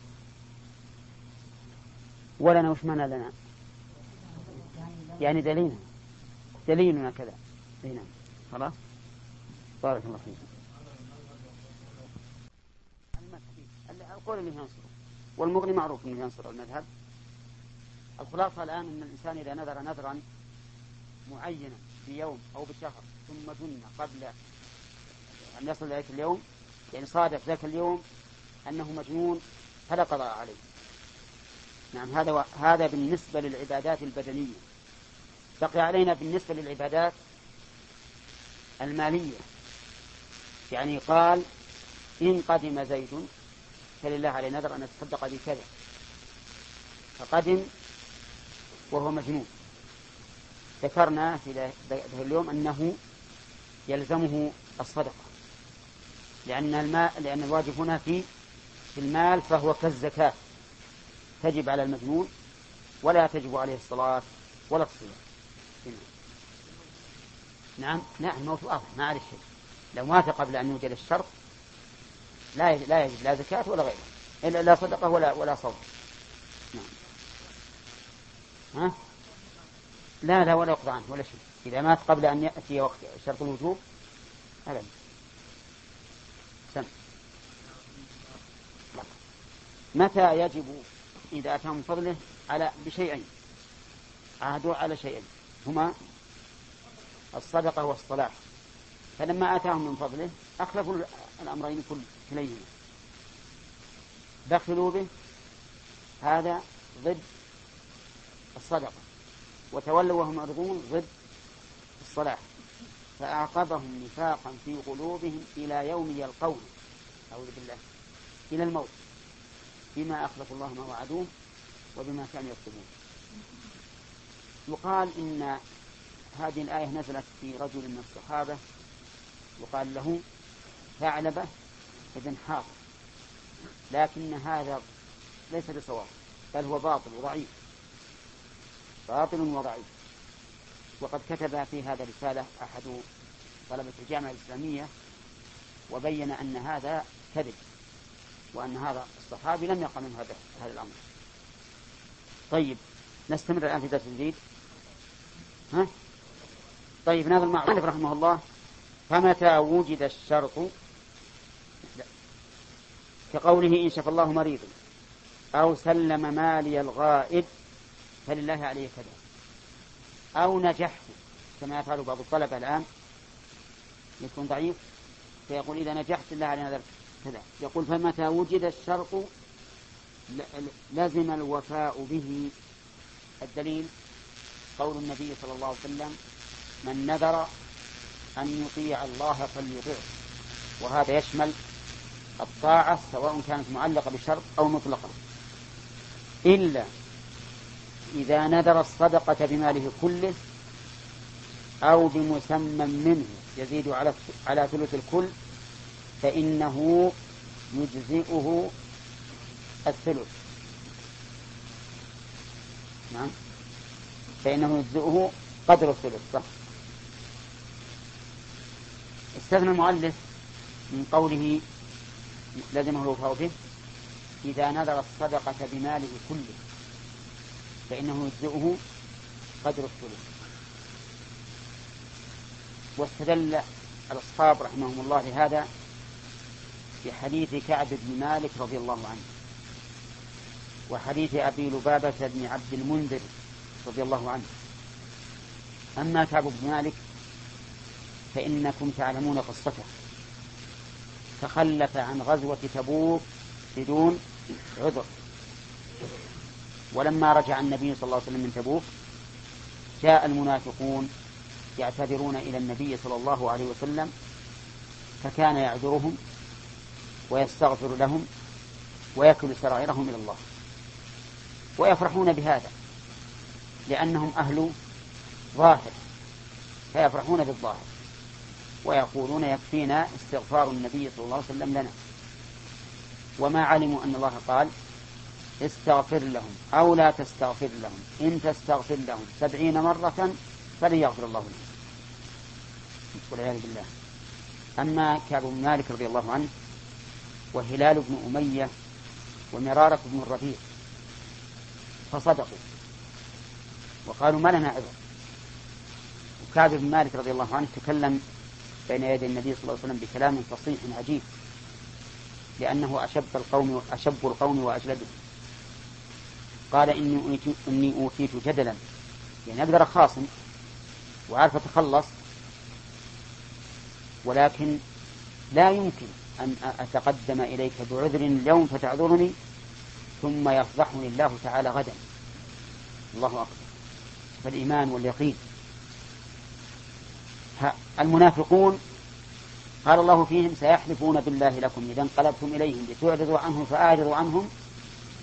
ولنا وش معنى لنا؟ يعني دليلنا دليلنا كذا هنا. خلاص بارك الله فيك. القول اللي ينصر والمغني معروف من ينصر المذهب. الخلاصة الآن أن الإنسان إذا نذر نذرا معينا بيوم أو بشهر ثم جن قبل أن يصل ذلك اليوم يعني صادف ذاك اليوم أنه مجنون فلا قضاء عليه. نعم هذا و... هذا بالنسبة للعبادات البدنية. بقي علينا بالنسبة للعبادات المالية. يعني قال إن قدم زيد فلله عليه نذر أن يتصدق بكذا فقدم وهو مجنون. ذكرنا في ذا اليوم أنه يلزمه الصدقة لأن الماء لأن الواجب هنا في المال فهو كالزكاة تجب على المجنون ولا تجب عليه الصلاة ولا الصيام. نعم نعم الموت واضح ما عليه شيء. لو مات قبل أن يوجد الشرط لا يجب لا, لا زكاة ولا غيره إلا لا صدقة ولا ولا صوم. نعم ها لا لا ولا يقضى عنه ولا شيء إذا مات قبل أن يأتي وقت شرط الوجوب أبدا. سمع متى يجب إذا أتى من فضله على بشيئين عهدوا على شيئين هما الصدقة والصلاة. فلما أتاهم من فضله أخلفوا الأمرين كليهما بخلوا به هذا ضد الصدقة وتولوا وهم معرضون ضد الصلاة فأعقبهم نفاقا في قلوبهم إلى يوم يلقون أعوذ بالله إلى الموت بما أخلفوا الله ما وعدوه وبما كانوا يكتبون. يقال إن هذه الآية نزلت في رجل من الصحابة وقال له ثعلبة ابن حاطب لكن هذا ليس بصواب بل هو باطل وضعيف باطل وضعيف. وقد كتب في هذا رسالة أحد طلبة الجامعة الإسلامية وبين أن هذا كذب وأن هذا الصحابي لم يقع من هذا هذا الأمر. طيب نستمر الآن في درس جديد. ها طيب ناظر المعروف رحمه الله فمتى وجد الشرط كقوله إن شفى الله مريض أو سلم مالي الغائب فلله عليه كذا أو نجحت كما يفعل بعض الطلبة الآن يكون ضعيف فيقول إذا نجحت الله علينا ذلك كذا. يقول فمتى وجد الشرط لازم الوفاء به. الدليل قول النبي صلى الله عليه وسلم من نذر أن يطيع الله فليطيعه وهذا يشمل الطاعة سواء كانت معلقة بشرط أو مطلقة إلا إذا نذر الصدقة بماله كله أو بمسمى منه يزيد على على ثلث الكل فإنه يجزئه الثلث. نعم فإنه يجزئه قدر الثلث صح. استثنى المؤلف من قوله لازمه الوفاء به إذا نذر الصدقة بماله كله فإنه يجزئه قدر الثلث. واستدل الأصحاب رحمهم الله لهذا في حديث كعب بن مالك رضي الله عنه وحديث أبي لبابة بن عبد المنذر رضي الله عنه. أما كعب بن مالك فإنكم تعلمون قصته تخلف عن غزوة تبوك بدون عذر ولما رجع النبي صلى الله عليه وسلم من تبوك جاء المنافقون يعتذرون إلى النبي صلى الله عليه وسلم فكان يعذرهم ويستغفر لهم ويكل سرائرهم إلى الله ويفرحون بهذا لأنهم أهل ظاهر فيفرحون بالظاهر ويقولون يكفينا استغفار النبي صلى الله عليه وسلم لنا، وما علموا أن الله قال استغفر لهم أو لا تستغفر لهم إن تستغفر لهم سبعين مرة فلن يغفر الله لهم، والعياذ بالله. أما كعب بن مالك رضي الله عنه وهلال بن أمية ومرارة بن الربيع فصدقوا وقالوا ما لنا عذر، وكعب بن مالك رضي الله عنه تكلم بين يدي النبي صلى الله عليه وسلم بكلام فصيح عجيب لأنه أشب القوم أشب القوم وأجلده. قال إني إني أوتيت جدلا، يعني أقدر أخاصم وأعرف أتخلص، ولكن لا يمكن أن أتقدم إليك بعذر اليوم فتعذرني ثم يفضحني الله تعالى غدا. الله أكبر، فالإيمان واليقين. المنافقون قال الله فيهم سيحلفون بالله لكم إذا انقلبتم إليهم لتعرضوا عنهم فأعرضوا عنهم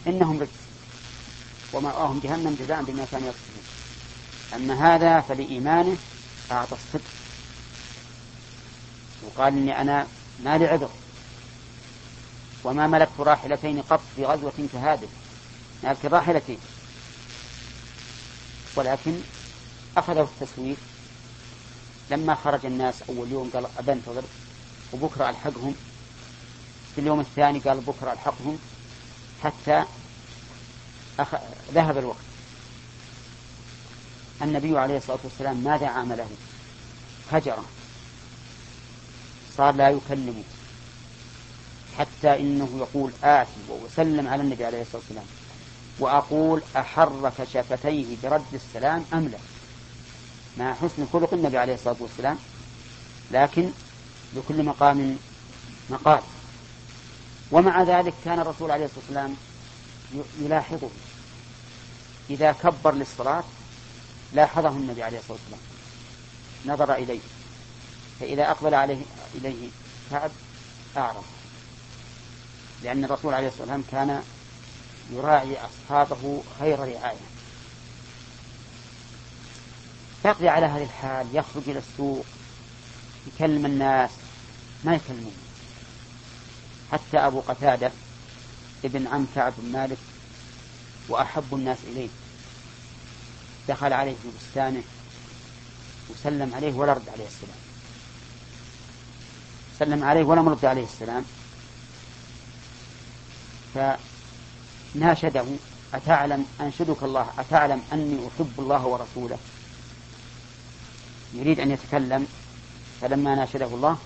إنهم رجس ومأواهم جهنم جزاء بما كانوا يكسبون. أما هذا فلإيمانه أعطى الصدق وقال إني أنا ما لي عذر، وما ملكت راحلتين قط في غزوة كهذه، ملكت راحلتين، ولكن أخذوا التسويف لما خرج الناس أول يوم قال أبنتظر وبكرة ألحقهم، في اليوم الثاني قال بكرة ألحقهم، حتى أخ... ذهب الوقت. النبي عليه الصلاة والسلام ماذا عامله؟ هجره، صار لا يكلمه، حتى إنه يقول آتي وأسلم على النبي عليه الصلاة والسلام وأقول أحرك شفتيه برد السلام أم لا، مع حسن خلق النبي عليه الصلاة والسلام، لكن بكل مقام مقال. ومع ذلك كان الرسول عليه الصلاة والسلام يلاحظه، إذا كبر للصلاة لاحظه النبي عليه الصلاة والسلام نظر إليه، فإذا أقبل عليه إليه كعب أعرض، لأن الرسول عليه الصلاة والسلام كان يراعي أصحابه خير رعاية. يقضي على هذه الحال، يخرج إلى السوق يكلم الناس ما يكلمون، حتى أبو قتادة ابن عم كعب بن مالك وأحب الناس إليه دخل عليه في بستانه وسلم عليه ولا رد عليه السلام، سلم عليه ولا مرد عليه السلام، فناشده أتعلم أنشدك الله أتعلم أني أحب الله ورسوله، يريد أن يتكلم، فلما ناشده الله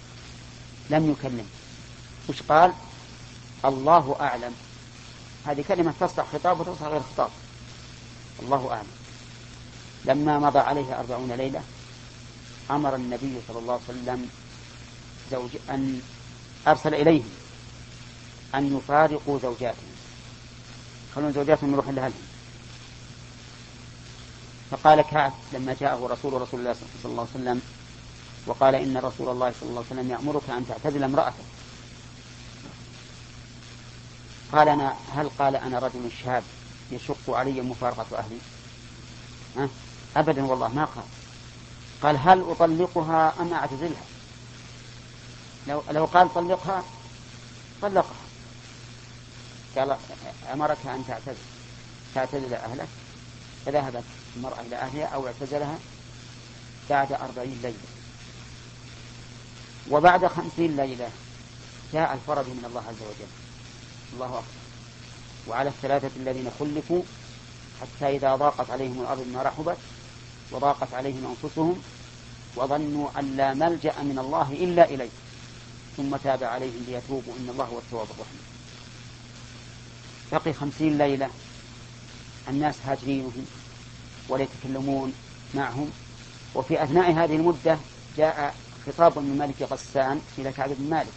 لم يكلم، وش قال؟ الله أعلم. هذه كلمة تصلح خطاب وتصلح غير خطاب، الله أعلم. لما مضى عليه أربعون ليلة أمر النبي صلى الله عليه وسلم زوج أن أرسل إليهم أن يفارقوا زوجاتهم، خلون زوجاتهم يروحون لأهلهم. فقال كعب لما جاءه رسول رسول الله صلى الله عليه وسلم وقال إن رسول الله صلى الله عليه وسلم يأمرك أن تعتزل امرأتك، قال أنا هل قال أنا رجل شاب يشق علي مفارقة أهلي؟ أه؟ أبدا والله ما قال. قال هل أطلقها أم أعتزلها؟ لو, لو قال طلقها طلقها. قال أمرك أن تعتزل تعتزل أهلك، فذهبت المرأة إلى أهلها أو اعتزلها بعد أربعين ليلة. وبعد خمسين ليلة جاء الفرج من الله عز وجل، الله أكبر، وعلى الثلاثة الذين خلفوا حتى إذا ضاقت عليهم الأرض بما رحبت وضاقت عليهم أنفسهم وظنوا أن لا ملجأ من الله إلا إليه ثم تاب عليهم ليتوبوا إن الله هو التواب الرحيم. بقي خمسين ليلة الناس هاجرينهم ولا يتكلمون معهم، وفي أثناء هذه المدة جاء خطاب من ملك غسان إلى كعب بن مالك،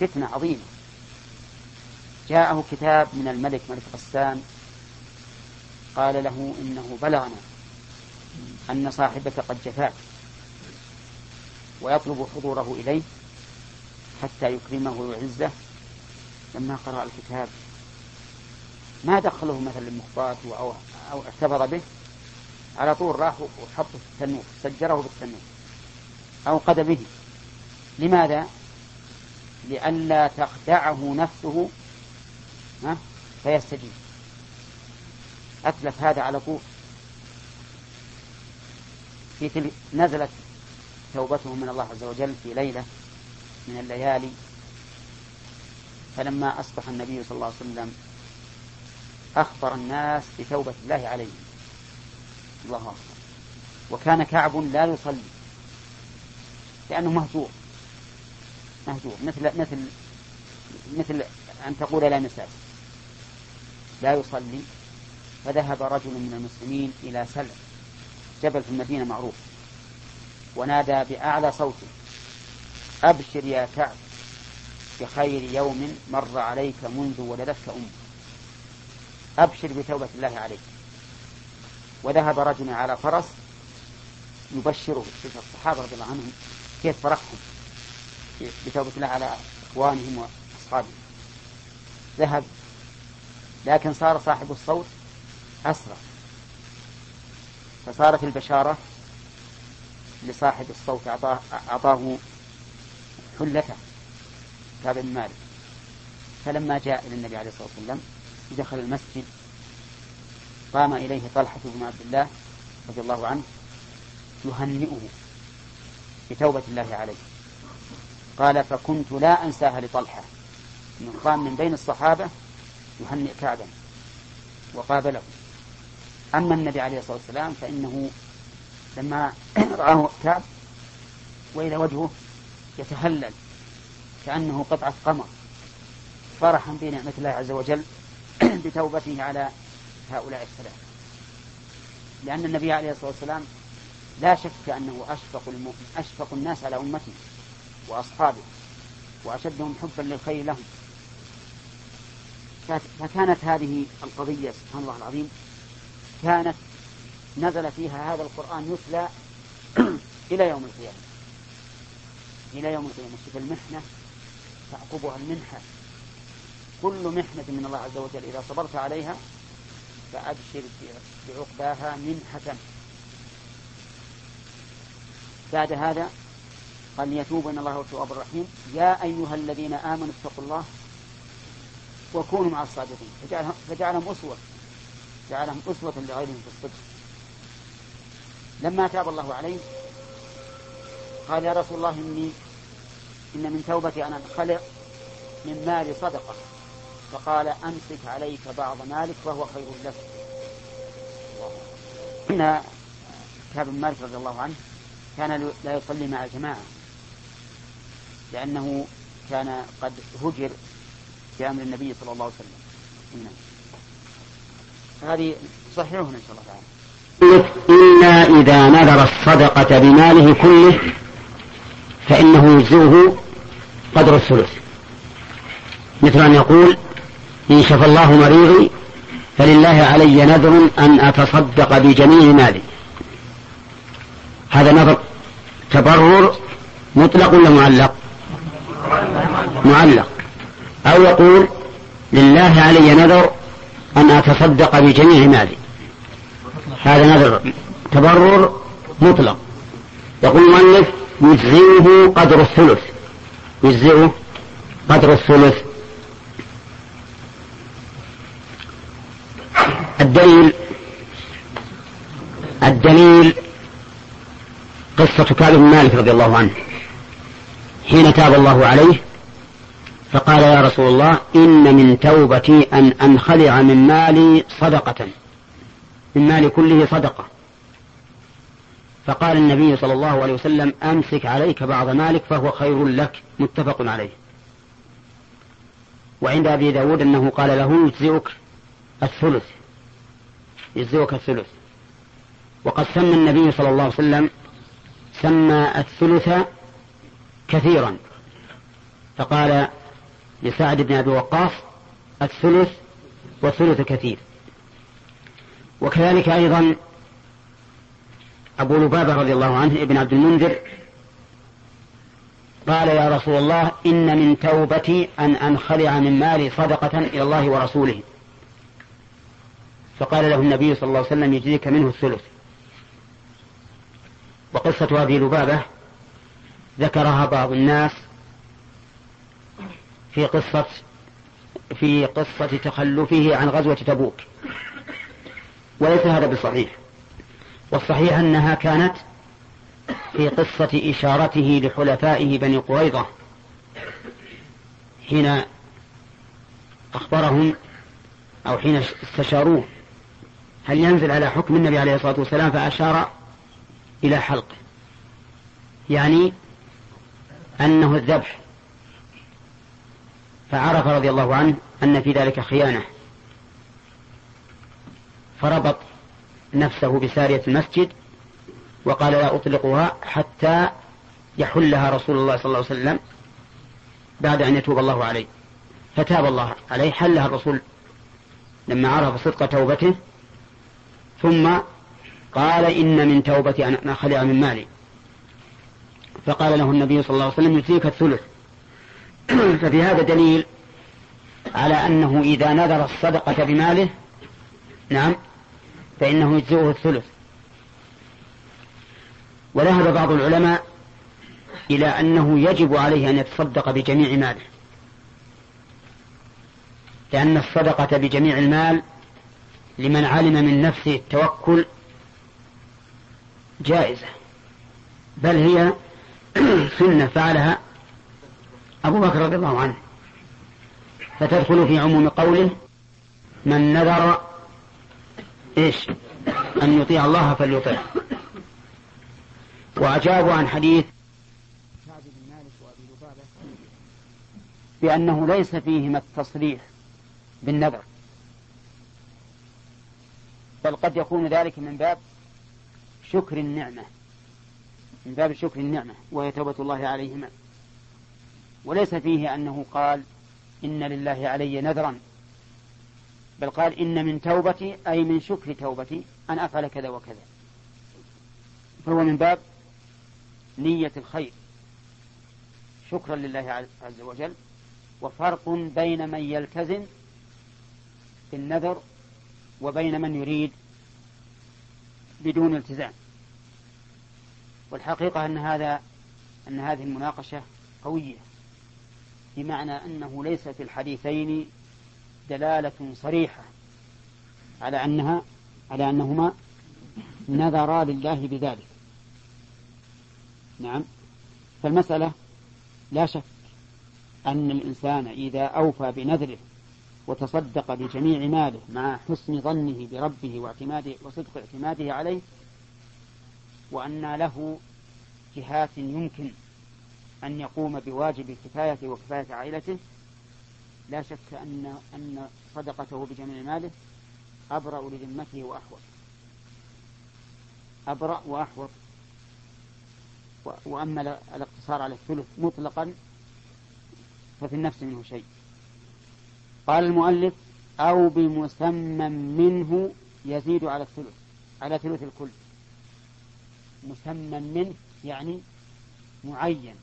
فتنة عظيمة. جاءه كتاب من الملك ملك غسان قال له إنه بلغنا أن صاحبك قد جفاك، ويطلب حضوره إليه حتى يكرمه ويعزه. لما قرأ الكتاب ما دخله مثل المخبات أو اعتبر به، على طول راح وحطه في التنور، سجره بالتنور أوقد به. لماذا؟ لئلا تخدعه نفسه فيستجيب. أتلف هذا على طول. في تل... نزلت توبته من الله عز وجل في ليلة من الليالي، فلما أصبح النبي صلى الله عليه وسلم أخبر الناس بتوبة الله عليه. الله أكبر. وكان كعب لا يصلي لأنه مهجور، مهجور مثل مثل مثل أن تقول لا مساس، لا يصلي. فذهب رجل من المسلمين إلى سلع جبل في المدينة معروف، ونادى بأعلى صوته: أبشر يا كعب بخير يوم مر عليك منذ ولدتك أمك، أبشر بتوبة الله عليك. وذهب رجل على فرس يبشره. شوف الصحابة رضي الله عنهم كيف فرحهم بتوبة الله على إخوانهم وأصحابهم. ذهب، لكن صار صاحب الصوت أسرع، فصارت البشارة لصاحب الصوت، أعطاه, أعطاه حلته كعب بن مالك. فلما جاء إلى النبي عليه الصلاة والسلام دخل المسجد، قام إليه طلحة بن عبد الله رضي الله عنه يهنئه بتوبة الله عليه. قال: فكنت لا أنساها لطلحة. من قام من بين الصحابة يهنئ كعبا وقابله. أما النبي عليه الصلاة والسلام فإنه لما رآه كعب وإلى وجهه يتهلل كأنه قطعة قمر فرحا بنعمة الله عز وجل بتوبته على هؤلاء الثلاثة، لأن النبي عليه الصلاة والسلام لا شك أنه أشفق, أشفق الناس على أمته وأصحابه وأشدهم حبا للخير لهم. فكانت هذه القضية سبحان الله العظيم كانت نزل فيها هذا القرآن يتلى إلى يوم القيامة، إلى يوم القيامة. شوف المحنة تعقبها المنحة. كل محنة من الله عز وجل إذا صبرت عليها فأبشر بعقباها منحة. بعد هذا قال: يتوب إن الله هو التواب الرحيم. يا أيها الذين آمنوا اتقوا الله وكونوا مع الصادقين. فجعلهم, فجعلهم أسوة جعلهم أسوة لغيرهم في الصدق. لما تاب الله عليه قال: يا رسول الله إني إن من توبتي أن أدخل من مالي صدقة، فقال: أمسك عليك بعض مالك فهو خير لك. إن كعب بن مالك رضي الله عنه كان لا يصلي مع الجماعة، لأنه كان قد هجر بأمر النبي صلى الله عليه وسلم. إن. هذه صحيحة إن شاء الله تعالى. إلا إذا نذر الصدقة بماله كله فإنه يجزئه قدر الثلث، مثل أن يقول: إن شفى الله مريضي فلله علي نذر أن أتصدق بجميع مالي. هذا نذر تبرر مطلق ولا معلق؟ معلق. أو يقول: لله علي نذر أن أتصدق بجميع مالي. هذا نذر تبرر مطلق. يقول المؤلف: يجزئه قدر الثلث، يجزئه قدر الثلث. الدليل الدليل قصة كعب بن مالك رضي الله عنه حين تاب الله عليه فقال: يا رسول الله إن من توبتي أن أنخلع من مالي صدقة، من مالي كله صدقة. فقال النبي صلى الله عليه وسلم: أمسك عليك بعض مالك فهو خير لك. متفق عليه. وعند أبي داود أنه قال له: يجزئك الثلث، يجزئك الثلث. وقد سمى النبي صلى الله عليه وسلم سمى الثلث كثيرا، فقال لسعد بن أبي وقاص: الثلث والثلث كثير. وكذلك أيضا أبو لبابة رضي الله عنه ابن عبد المنذر قال: يا رسول الله إن من توبتي أن أنخلع من مالي صدقة إلى الله ورسوله. فقال له النبي صلى الله عليه وسلم: يجزيك منه الثلث. وقصة أبي لبابة ذكرها بعض الناس في قصة في قصة تخلفه عن غزوة تبوك، وليس هذا بصحيح، والصحيح أنها كانت في قصة إشارته لحلفائه بني قريظة حين أخبرهم أو حين استشاروه هل ينزل على حكم النبي عليه الصلاة والسلام، فأشار إلى حلقه، يعني أنه الذبح، فعرف رضي الله عنه أن في ذلك خيانة، فربط نفسه بسارية المسجد وقال لا أطلقها حتى يحلها رسول الله صلى الله عليه وسلم بعد أن يتوب الله عليه، فتاب الله عليه، حلها الرسول لما عرف صدق توبته، ثم قال إن من توبتي أن أخلع من مالي، فقال له النبي صلى الله عليه وسلم يعطيك الثلث. ففي هذا دليل على أنه إذا نذر الصدقة بماله نعم فإنه يجزئه الثلث. وذهب بعض العلماء إلى أنه يجب عليه أن يتصدق بجميع ماله، لأن الصدقة بجميع المال لمن علم من نفسه التوكل جائزة، بل هي سنة فعلها أبو بكر رضي الله عنه، فتدخل في عموم قوله من نذر إيش أن يطيع الله فليطيع. وأجابوا عن حديث كعب بن مالك وأبي لبابة بأنه ليس فيهما التصريح بالنذر، بل قد يكون ذلك من باب شكر النعمة، من باب شكر النعمة وهي توبة الله عليهما، وليس فيه أنه قال إن لله علي نذرا، بل قال إن من توبتي أي من شكر توبتي أن أفعل كذا وكذا، فهو من باب نية الخير شكرا لله عز وجل. وفرق بين من يلتزم بالنذر وبين من يريد بدون التزام. والحقيقة أن هذا أن هذه المناقشة قوية، بمعنى أنه ليس في الحديثين دلالة صريحة على أنها على أنهما نذرا لله بذلك. نعم، فالمسألة لا شك أن الإنسان إذا أوفى بنذره وتصدق بجميع ماله مع حسن ظنه بربه واعتماده وصدق اعتماده عليه، وأن له جهات يمكن أن يقوم بواجب كفايته وكفاية عائلته، لا شك أن أن صدقته بجميع ماله أبرأ لذمته وأحوط، أبرأ وأحوط. وأما الاقتصار على الثلث مطلقا ففي النفس منه شيء. قال المؤلف أو بمسمى منه يزيد على الثلث، على ثلث الكل. مسمى منه يعني معين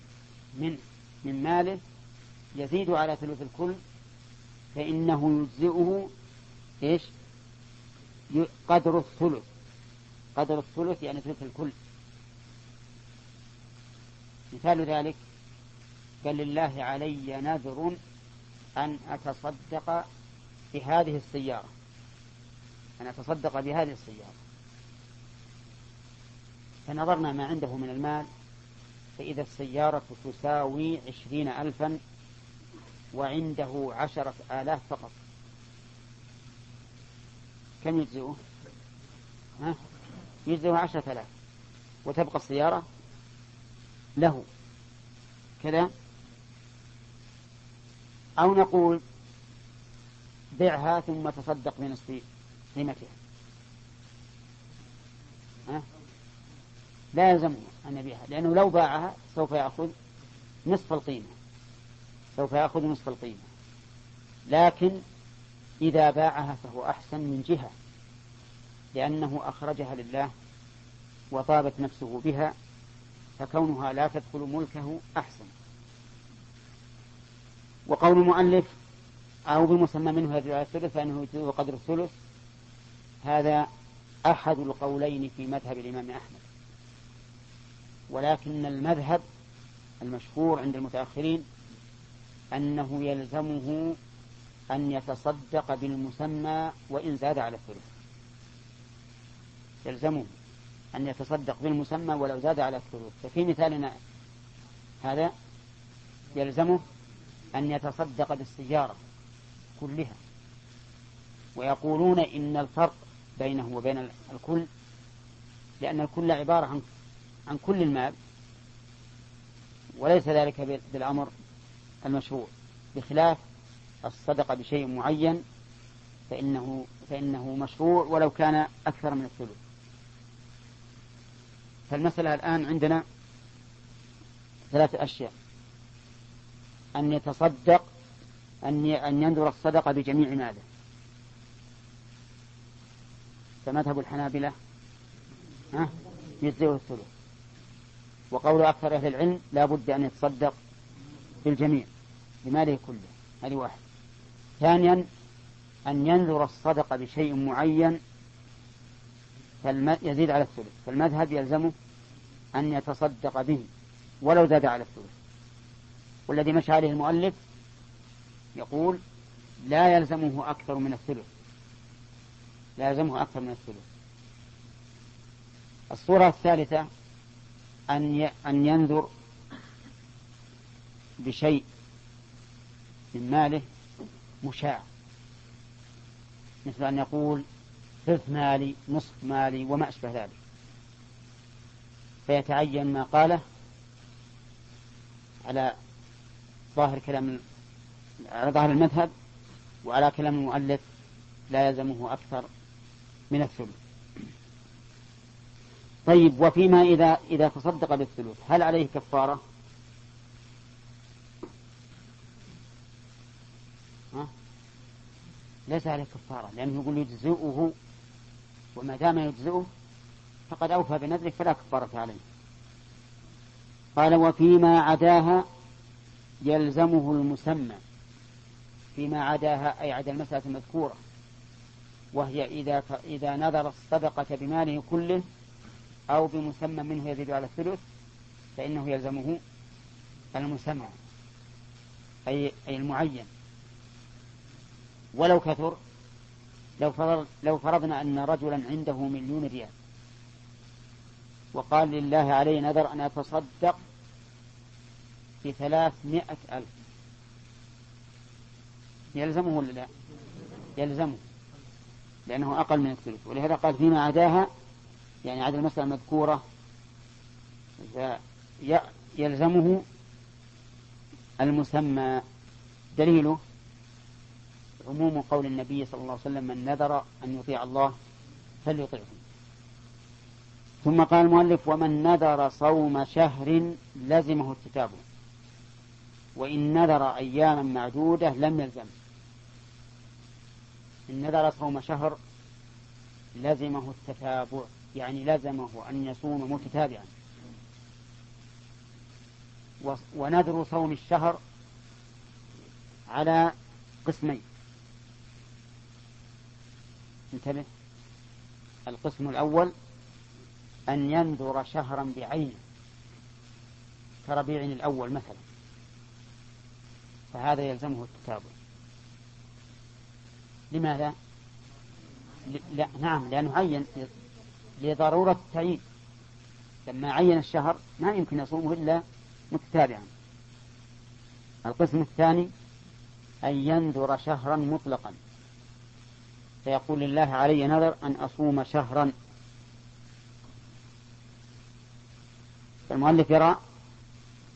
من من ماله يزيد على ثلث الكل، فإنه يجزئه إيش قدر الثلث، قدر الثلث يعني ثلث الكل. مثال ذلك قال لله علي نذر أن أتصدق بهذه السيارة، أن أتصدق بهذه السيارة، فنظرنا ما عنده من المال، فإذا السيارة تساوي عشرين ألفا وعنده عشرة آلاف فقط، كم يجزئه؟ ها؟ يجزئه عشرة آلاف وتبقى السيارة له كذا. أو نقول بيعها ثم تصدق بنصف قيمتها، أه؟ لا يلزمه أن يبيعها، لأنه لو باعها سوف يأخذ نصف القيمة، سوف يأخذ نصف القيمة، لكن إذا باعها فهو أحسن من جهة، لأنه أخرجها لله وطابت نفسه بها، فكونها لا تدخل ملكه أحسن. وقول المؤلف أو بمسمى منه يزيد على الثلث فإنه يجزئه قدر الثلث، هذا أحد القولين في مذهب الإمام أحمد، ولكن المذهب المشهور عند المتأخرين أنه يلزمه أن يتصدق بالمسمى وإن زاد على الثلث، يلزمه أن يتصدق بالمسمى ولو زاد على الثلث. ففي مثالنا هذا يلزمه أن يتصدق بالسجارة كلها، ويقولون إن الفرق بينه وبين الكل لأن الكل عبارة عن عن كل المال، وليس ذلك بالأمر المشروع، بخلاف الصدقة بشيء معين فإنه فإنه مشروع ولو كان أكثر من الثلث. فالمسألة الآن عندنا ثلاثة أشياء: أن يتصدق، أن أن ينذر الصدقة بجميع ماله فمذهب الحنابلة أه؟ يجزئه الثلث، وقول أكثر أهل العلم لا بد أن يتصدق بالجميع بماله كله، هذه واحد. ثانيا أن ينذر الصدقة بشيء معين يزيد على الثلث، فالمذهب يلزمه أن يتصدق به ولو زاد على الثلث. والذي مشى عليه المؤلف يقول لا يلزمه أكثر من الثلث، لا يلزمه أكثر من الثلث. الصورة الثالثة أن أن ينذر بشيء من ماله مشاع، مثل أن يقول ثلث مالي، نصف مالي، وما أشبه ذلك، فيتعين ما قاله على ظاهر كلام على ظاهر المذهب وعلى كلام المؤلف لا يلزمه أكثر من الثلث. طيب، وفيما إذا إذا تصدق بالثلث هل عليه كفارة؟ ها؟ ليس عليه كفارة، لأنه يقول يجزئه، وما دام يجزئه فقد أوفى بنذره فلا كفارة عليه. قال وفيما عداها يلزمه المسمى، فيما عداها أي عدا المسألة المذكورة، وهي إذا إذا نذر الصدقة بماله كله أو بمسمى منه يزيد على الثلث فإنه يلزمه المسمى أي المعين ولو كثر. لو فرضنا أن رجلا عنده مليون ريال وقال لله علي نذر أن أتصدق بثلاثمائة ألف، يلزمه ولا لا؟ يلزمه، لأنه أقل من الثلث. ولهذا قال فيما عداها يعني عدد المسألة المذكورة يلزمه المسمى. دليله عموم قول النبي صلى الله عليه وسلم من نذر أن يطيع الله فليطيعه. ثم قال المؤلف ومن نذر صوم شهر لزمه التتابع، وإن نذر أياما معدودة لم يلزمه. إن نذر صوم شهر لزمه التتابع، يعني لزمه أن يصوم متتابعا. ونذر صوم الشهر على قسمين، انتبه. القسم الأول أن ينذر شهرا بعينه كربيع الأول مثلا، فهذا يلزمه التتابع. لماذا؟ لا نعم، لأنه عين لضرورة التعيين، لما عين الشهر ما يمكن يصومه إلا متتابعا. القسم الثاني أن ينذر شهرا مطلقا، فيقول الله علي نذر أن أصوم شهرا. فالمؤلف يرى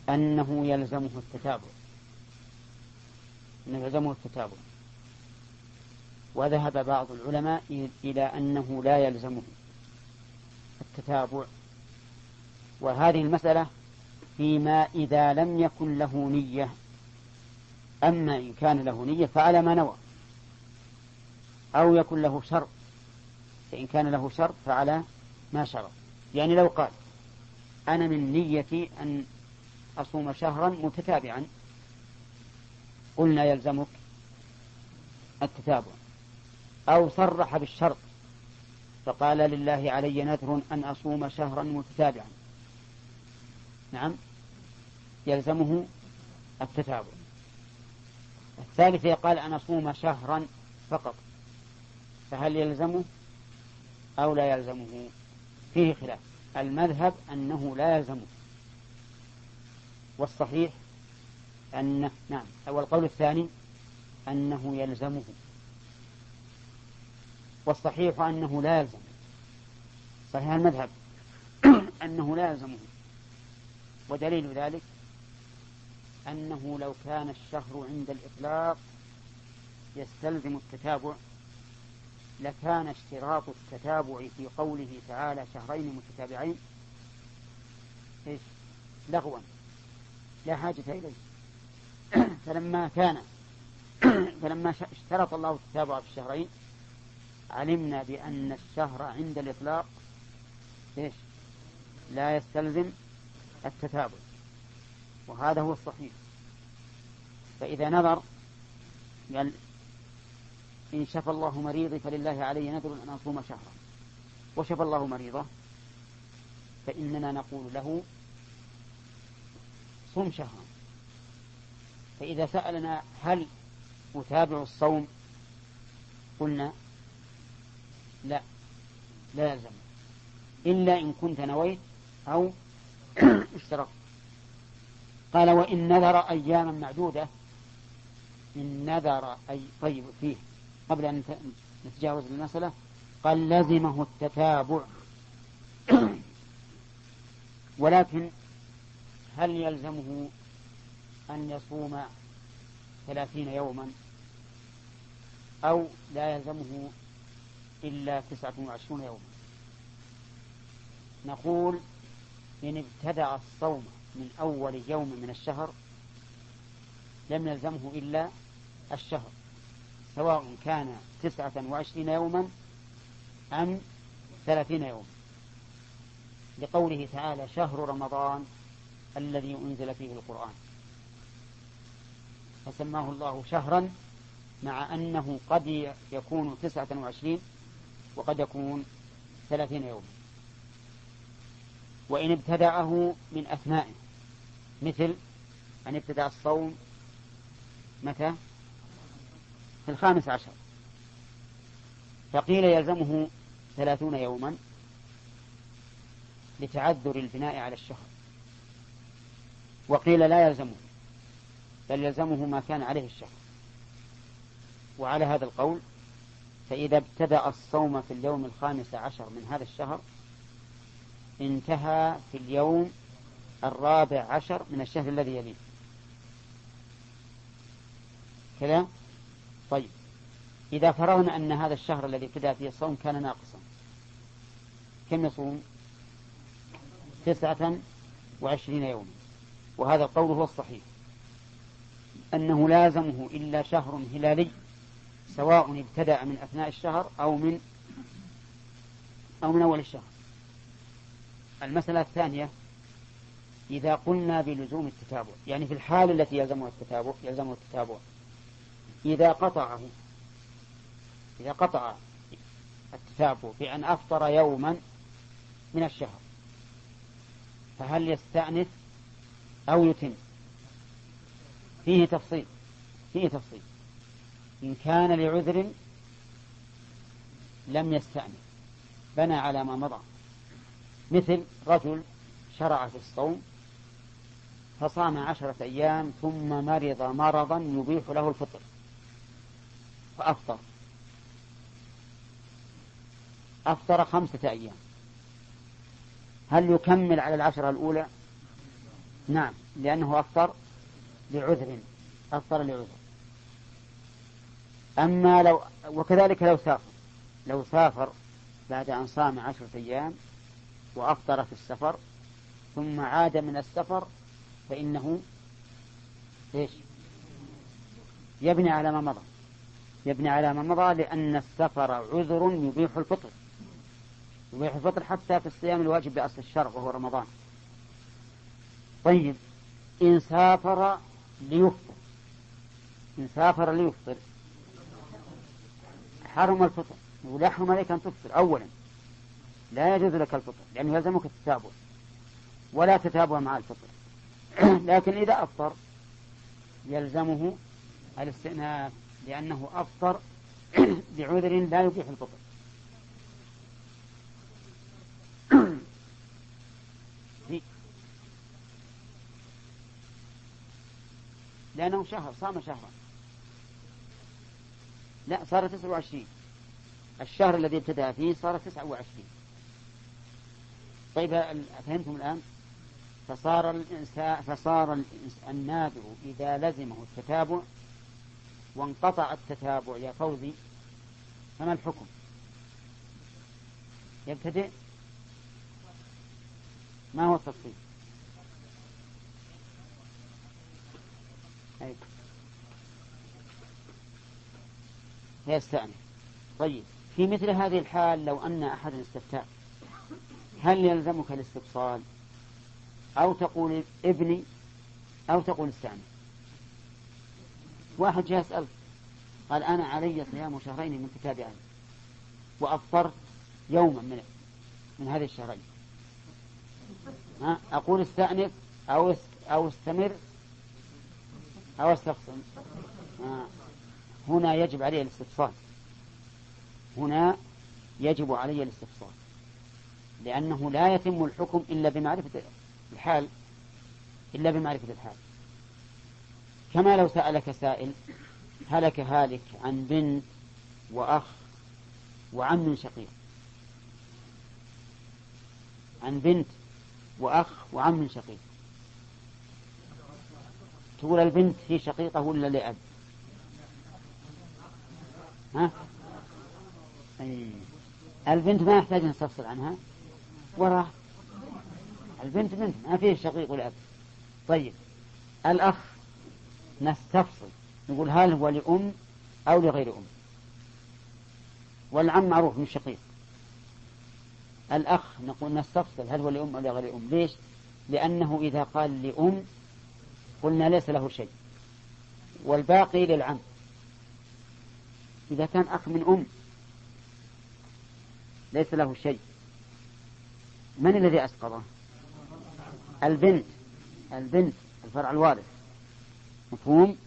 أنه يلزمه التتابع، أنه يلزمه التتابع، وذهب بعض العلماء إلى أنه لا يلزمه التتابع. وهذه المسألة فيما إذا لم يكن له نية، أما إن كان له نية فعلى ما نوى، أو يكن له شرط، فإن كان له شرط فعلى ما شرط. يعني لو قال أنا من نيتي أن أصوم شهرا متتابعا، قلنا يلزمك التتابع. أو صرح بالشرط فقال لله علي نذر أن أصوم شهرا متتابعا، نعم يلزمه التتابع. الثالثة قال أن أصوم شهرا فقط، فهل يلزمه أو لا يلزمه؟ فيه خلاف، المذهب أنه لا يلزمه، والصحيح أن نعم أو القول الثاني أنه يلزمه، والصحيح أنه لا يلزمه. صحيح المذهب أنه لا يلزمه، ودليل ذلك أنه لو كان الشهر عند الإطلاق يستلزم التتابع لكان اشتراط التتابع في قوله تعالى شهرين متتابعين إيش لغوا لا حاجة إليه. فلما كان فلما اشترط الله التتابع في الشهرين علمنا بأن الشهر عند الإطلاق إيش لا يستلزم التتابع، وهذا هو الصحيح. فإذا نذر قال إن شفى الله مريضي فلله علي نذر أن أصوم شهرا، وشفى الله مريضه فإننا نقول له صم شهرا. فإذا سألنا هل أتابع الصوم قلنا لا لا يلزم إلا إن كنت نويت أو اشتركت. قال وإن نذر أياما معدودة، إن نذر أي طيب فيه قبل أن نتجاوز المسألة قال لزمه التتابع، ولكن هل يلزمه أن يصوم ثلاثين يوما أو لا يلزمه إلا تسعة وعشرون يوما؟ نقول إن ابتدع الصوم من أول يوم من الشهر لم يلزمه إلا الشهر، سواء كان تسعة وعشرين يوما أم ثلاثين يوما، لقوله تعالى شهر رمضان الذي أنزل فيه القرآن، فسماه الله شهرا مع أنه قد يكون تسعة وعشرين وقد يكون ثلاثين يوما. وإن ابتدعه من أثنائه، مثل أن ابتدع الصوم متى؟ في الخامس عشر، فقيل يلزمه ثلاثون يوما لتعذر البناء على الشهر، وقيل لا يلزمه بل يلزمه ما كان عليه الشهر. وعلى هذا القول فإذا ابتدأ الصوم في اليوم الخامس عشر من هذا الشهر انتهى في اليوم الرابع عشر من الشهر الذي يليه كذا. طيب إذا فرضنا أن هذا الشهر الذي ابتدأ فيه الصوم كان ناقصا، كم يصوم؟ تسعة وعشرين يوما، وهذا القول هو الصحيح أنه لازمه إلا شهر هلالي، سواء ابتدأ من أثناء الشهر أو من أو من أول الشهر. المسألة الثانية إذا قلنا بلزوم التتابع، يعني في الحال التي يلزمه التتابع يلزمه التتابع إذا قطعه إذا قطع التتابع بأن أفطر يوما من الشهر، فهل يستأنف أو يتم؟ فيه تفصيل فيه تفصيل إن كان لعذر لم يستأنف، بنى على ما مضى، مثل رجل شرع في الصوم فصام عشرة أيام ثم مرض مرضا يبيح له الفطر فأفطر، أفطر خمسة أيام، هل يكمل على العشرة الأولى؟ نعم، لأنه أفطر لعذر أفطر لعذر. أما لو وكذلك لو سافر لو سافر بعد أن صام عشرة أيام وأفطر في السفر ثم عاد من السفر فإنه إيش؟ يبني على ما مضى يبني على ما مضى لأن السفر عذر يبيح الفطر يبيح الفطر حتى في الصيام الواجب بأصل الشرع وهو رمضان. طيب إن سافر ليفطر إن سافر ليفطر حرم الفطر، ولا يحرم عليك أن تفطر، أولا لا يجوز لك الفطر لأنه يلزمك التتابع، ولا تتابع مع الفطر. لكن إذا أفطر يلزمه الاستئناف لأنه أفطر بعذر لا يبيح الفطر. لأنه شهر صام شهرا، لا صار تسعة وعشرين، الشهر الذي ابتدأ فيه صار تسعة وعشرين. طيب فهمتم الآن؟ فصار الإنسان فصار النابع إذا لزمه التتابع وانقطع التتابع يا فوزي فما الحكم؟ يبتدئ؟ ما هو التفصيل؟ هيك هي السؤال. طيب في مثل هذه الحال لو أن أحد استفتاء هل يلزمك الاستفصال أو تقول ابني أو تقول استعني؟ واحد جاء يسأل قال أنا علي صيام شهرين من كتاب عهد وأفطرت يوما من من هذه الشهرين، ها أقول استأنف أو أو استمر أو استفصل؟ هنا يجب علي الاستفصال، هنا يجب علي الاستفصال لأنه لا يتم الحكم إلا بمعرفة الحال، إلا بمعرفة الحال. كما لو سألك سائل هلك هالك عن بنت وأخ وعم شقيق، عن بنت وأخ وعم شقيق، تقول البنت هي شقيقة ولا لأب؟ ها؟ أي. البنت ما يحتاج نستفصل عنها وراء البنت بنت ما فيه شقيق والأب. طيب الأخ نستفصل نقول هل هو لأم أو لغير أم، والعم معروف من شقيق. الأخ نقول نستفصل هل هو لأم أو لغير أم. ليش؟ لأنه إذا قال لأم قلنا ليس له شيء والباقي للعم. إذا كان أخ من أم ليس له شيء، من الذي أسقطه؟ البنت، البنت الفرع الوارث، مفهوم؟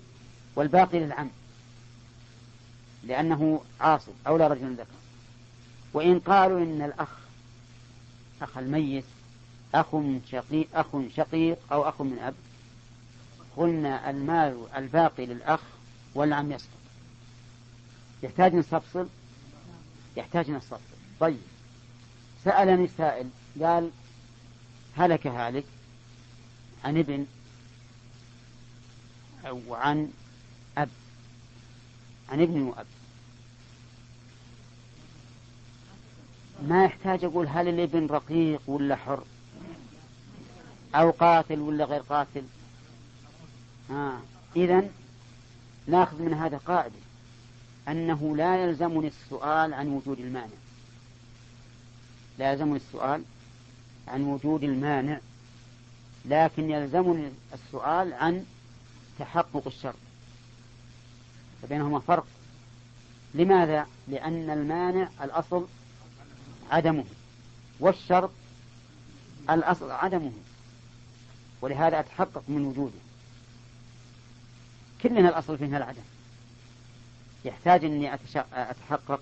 والباقي للعم لأنه عاصب أو لا رجل ذكر. وإن قالوا إن الأخ أخ الميت أخ شقيق أخ شقيق أو أخ من أب، قلنا المال الباقي للأخ والعم يسقط. يحتاج نستفصل؟ يحتاج نستفصل. طيب سألني سائل قال هلك هالك عن ابن أو عن أب، عن ابن وأب، ما يحتاج أقول هل الابن رقيق ولا حر أو قاتل ولا غير قاتل. آه. إذن نأخذ من هذا قاعدة أنه لا يلزمني السؤال عن وجود المانع، لا يلزمني السؤال عن وجود المانع، لكن يلزمني السؤال عن تحقق الشرط، فبينهما فرق. لماذا؟ لأن المانع الأصل عدمه والشرط الأصل عدمه، ولهذا أتحقق من وجوده. كلنا الأصل فيها العدم، يحتاج أني أتحقق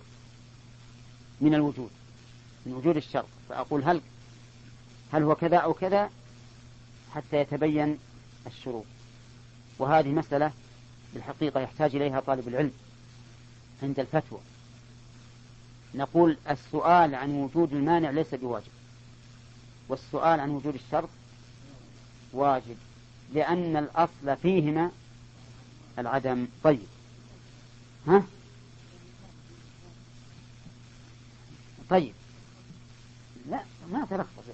من الوجود، من وجود الشرط، فأقول هل هل هو كذا أو كذا حتى يتبين الشروط. وهذه مسألة بالحقيقة يحتاج إليها طالب العلم عند الفتوى. نقول السؤال عن وجود المانع ليس بواجب، والسؤال عن وجود الشرط واجب، لأن الأصل فيهما العدم. طيب ها طيب لا ما تلخبط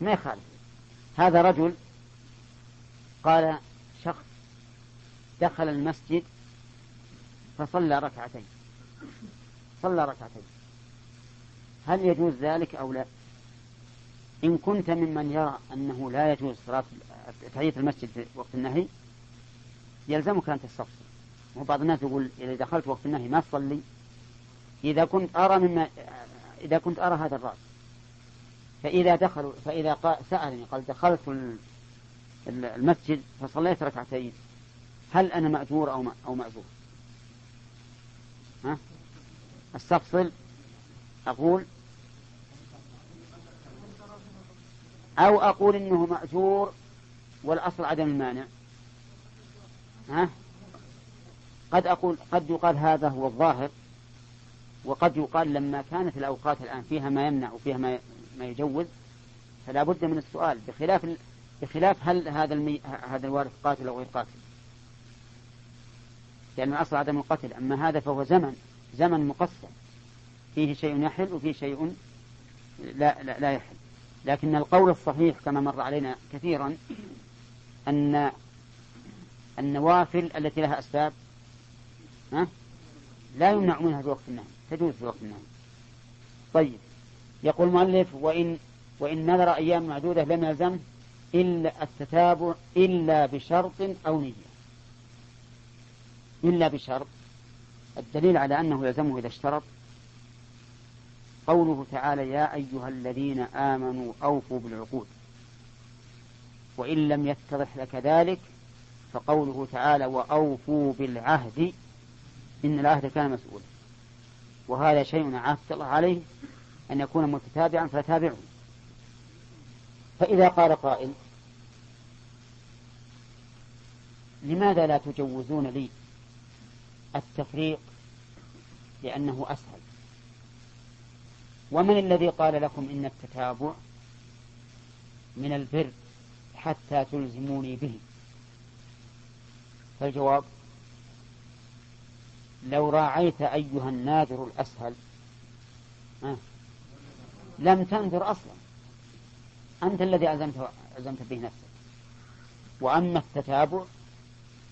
ما يخالف. هذا رجل قال شخص دخل المسجد فصلى ركعتين، صلى ركعتين، هل يجوز ذلك أو لا؟ إن كنت ممن يرى أنه لا يجوز صلاة تحية المسجد في وقت النهي يلزمك أن تستفصل. وبعض الناس يقول إذا دخلت وقت النهي ما صلي. إذا كنت أرى مما إذا كنت أرى هذا الرأي فإذا دخلوا فإذا سألني قال دخلت المسجد فصليت ركعتين هل أنا مأجور أو أو مأجور؟ ها؟ استفصل أقول أو أقول إنه مأجور والأصل عدم المانع. ها؟ قد أقول قد يقال هذا هو الظاهر، وقد يقال لما كانت الأوقات الآن فيها ما يمنع وفيها ما ما يجوز فلا بد من السؤال، بخلاف بخلاف هل هذا المي... هذا الوارث قاتل أو غير قاتل، لأن الأصل عدم القتل. أما هذا فهو زمن زمن مقسم فيه شيء يحل وفيه شيء لا لا, لا يحل. لكن القول الصحيح كما مر علينا كثيرا أن النوافل التي لها أسباب لا يمنع منها في وقت النهي، تجوز في وقت النهي. طيب، يقول المؤلف وإن وإن نذر أيام معدودة لم يلزم إلا التتابع إلا بشرط أو نية. إلا بشرط، الدليل على أنه يلزمه إذا اشترط قوله تعالى يا أيها الذين آمنوا أوفوا بالعقود وإن لم يتضح لك ذلك فقوله تعالى وأوفوا بالعهد إن العهد كان مسؤولا. وهذا شيء عهد الله عليه أن يكون متتابعا فتابعه. فإذا قال قائل لماذا لا تجوزون لي التفريق لأنه أسهل، ومن الذي قال لكم إن التتابع من البر حتى تلزموني به؟ فالجواب لو راعيت أيها الناذر الأسهل آه. لم تنذر أصلا، أنت الذي عزمت به نفسك. وأما التتابع